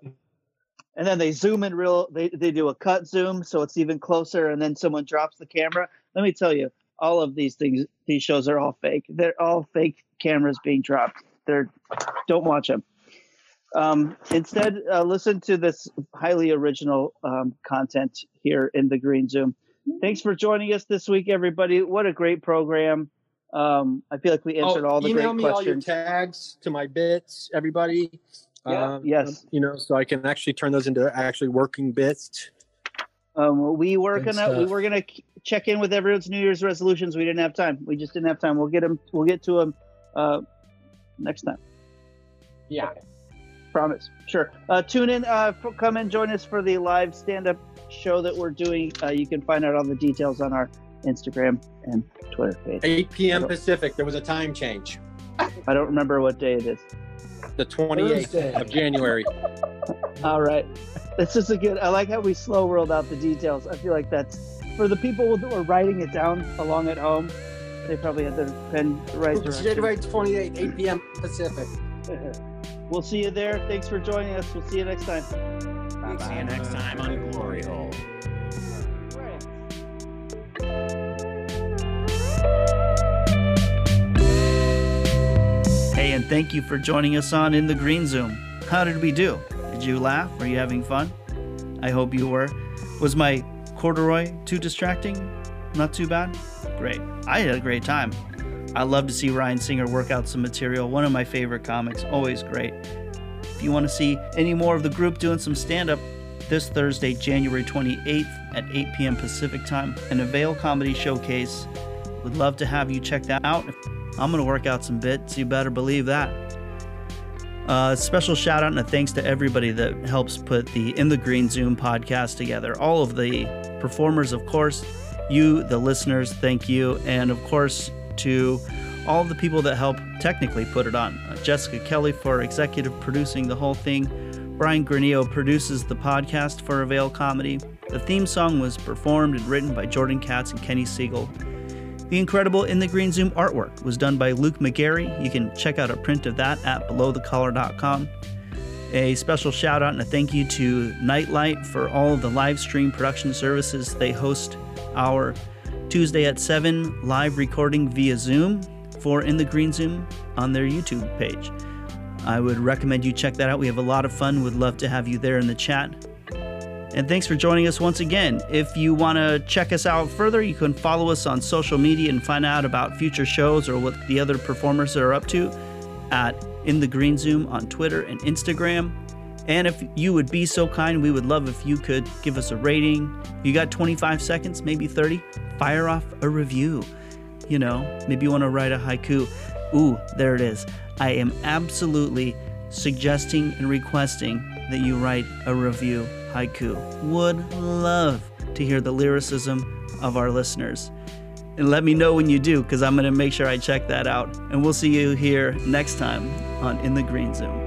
And then they zoom in real, they, they do a cut zoom, so it's even closer, and then someone drops the camera. Let me tell you, all of these things, these shows are all fake. They're all fake cameras being dropped. They're, don't watch them. Um, instead, uh, listen to this highly original um, content here in the Green Zoom. Thanks for joining us this week, everybody. What a great program. Um, I feel like we answered oh, all the great questions. Email me all your tags to my bits, everybody. Yeah, um, yes. You know, so I can actually turn those into actually working bits. Um, we were going to we were going to check in with everyone's New Year's resolutions. We didn't have time. We just didn't have time. We'll get them we'll get to them uh, next time. Yeah. Okay. Promise. Sure. Uh, tune in, uh, for, come and join us for the live stand-up show that we're doing. Uh, you can find out all the details on our Instagram and Twitter page. eight p m Pacific. There was a time change. I don't remember what day it is. The twenty-eighth Thursday. Of January. All right. That's just a good, I like how we slow rolled out the details. I feel like that's, for the people that were writing it down along at home, they probably had their pen right. It's January twenty-eighth, eight p m Pacific. We'll see you there. Thanks for joining us. We'll see you next time. Bye-bye. See you next time on Glory Hole. Hey, and thank you for joining us on In the Green Zoom. How did we do? Did you laugh? Were you having fun? I hope you were. Was my corduroy too distracting? Not too bad? Great. I had a great time. I love to see Ryan Singer work out some material. One of my favorite comics, always great. If you want to see any more of the group doing some stand-up, this Thursday, January twenty-eighth at eight p m Pacific time, an Avail Comedy Showcase. Would love to have you check that out. I'm going to work out some bits. You better believe that. Uh, special shout-out and a thanks to everybody that helps put the In the Green Zoom podcast together. All of the performers, of course. You, the listeners, thank you. And, of course, to all of the people that help technically put it on. Uh, Jessica Kelly for executive producing the whole thing. Brian Granillo produces the podcast for Avail Comedy. The theme song was performed and written by Jordan Katz and Kenny Siegel. The incredible In the Green Zoom artwork was done by Luke McGarry. You can check out a print of that at below the collar dot com. A special shout out and a thank you to Nightlight for all of the live stream production services. They host our Tuesday at seven live recording via Zoom for In the Green Zoom on their YouTube page. I would recommend you check that out. We have a lot of fun. Would love to have you there in the chat. And thanks for joining us once again. If you want to check us out further, you can follow us on social media and find out about future shows or what the other performers are up to at In the Green Zoom on Twitter and Instagram. And if you would be so kind, we would love if you could give us a rating. You got twenty-five seconds, maybe thirty. Fire off a review. You know, maybe you want to write a haiku. Ooh, there it is. I am absolutely suggesting and requesting that you write a review haiku. Would love to hear the lyricism of our listeners. And let me know when you do, because I'm going to make sure I check that out. And we'll see you here next time on In the Green Zoom.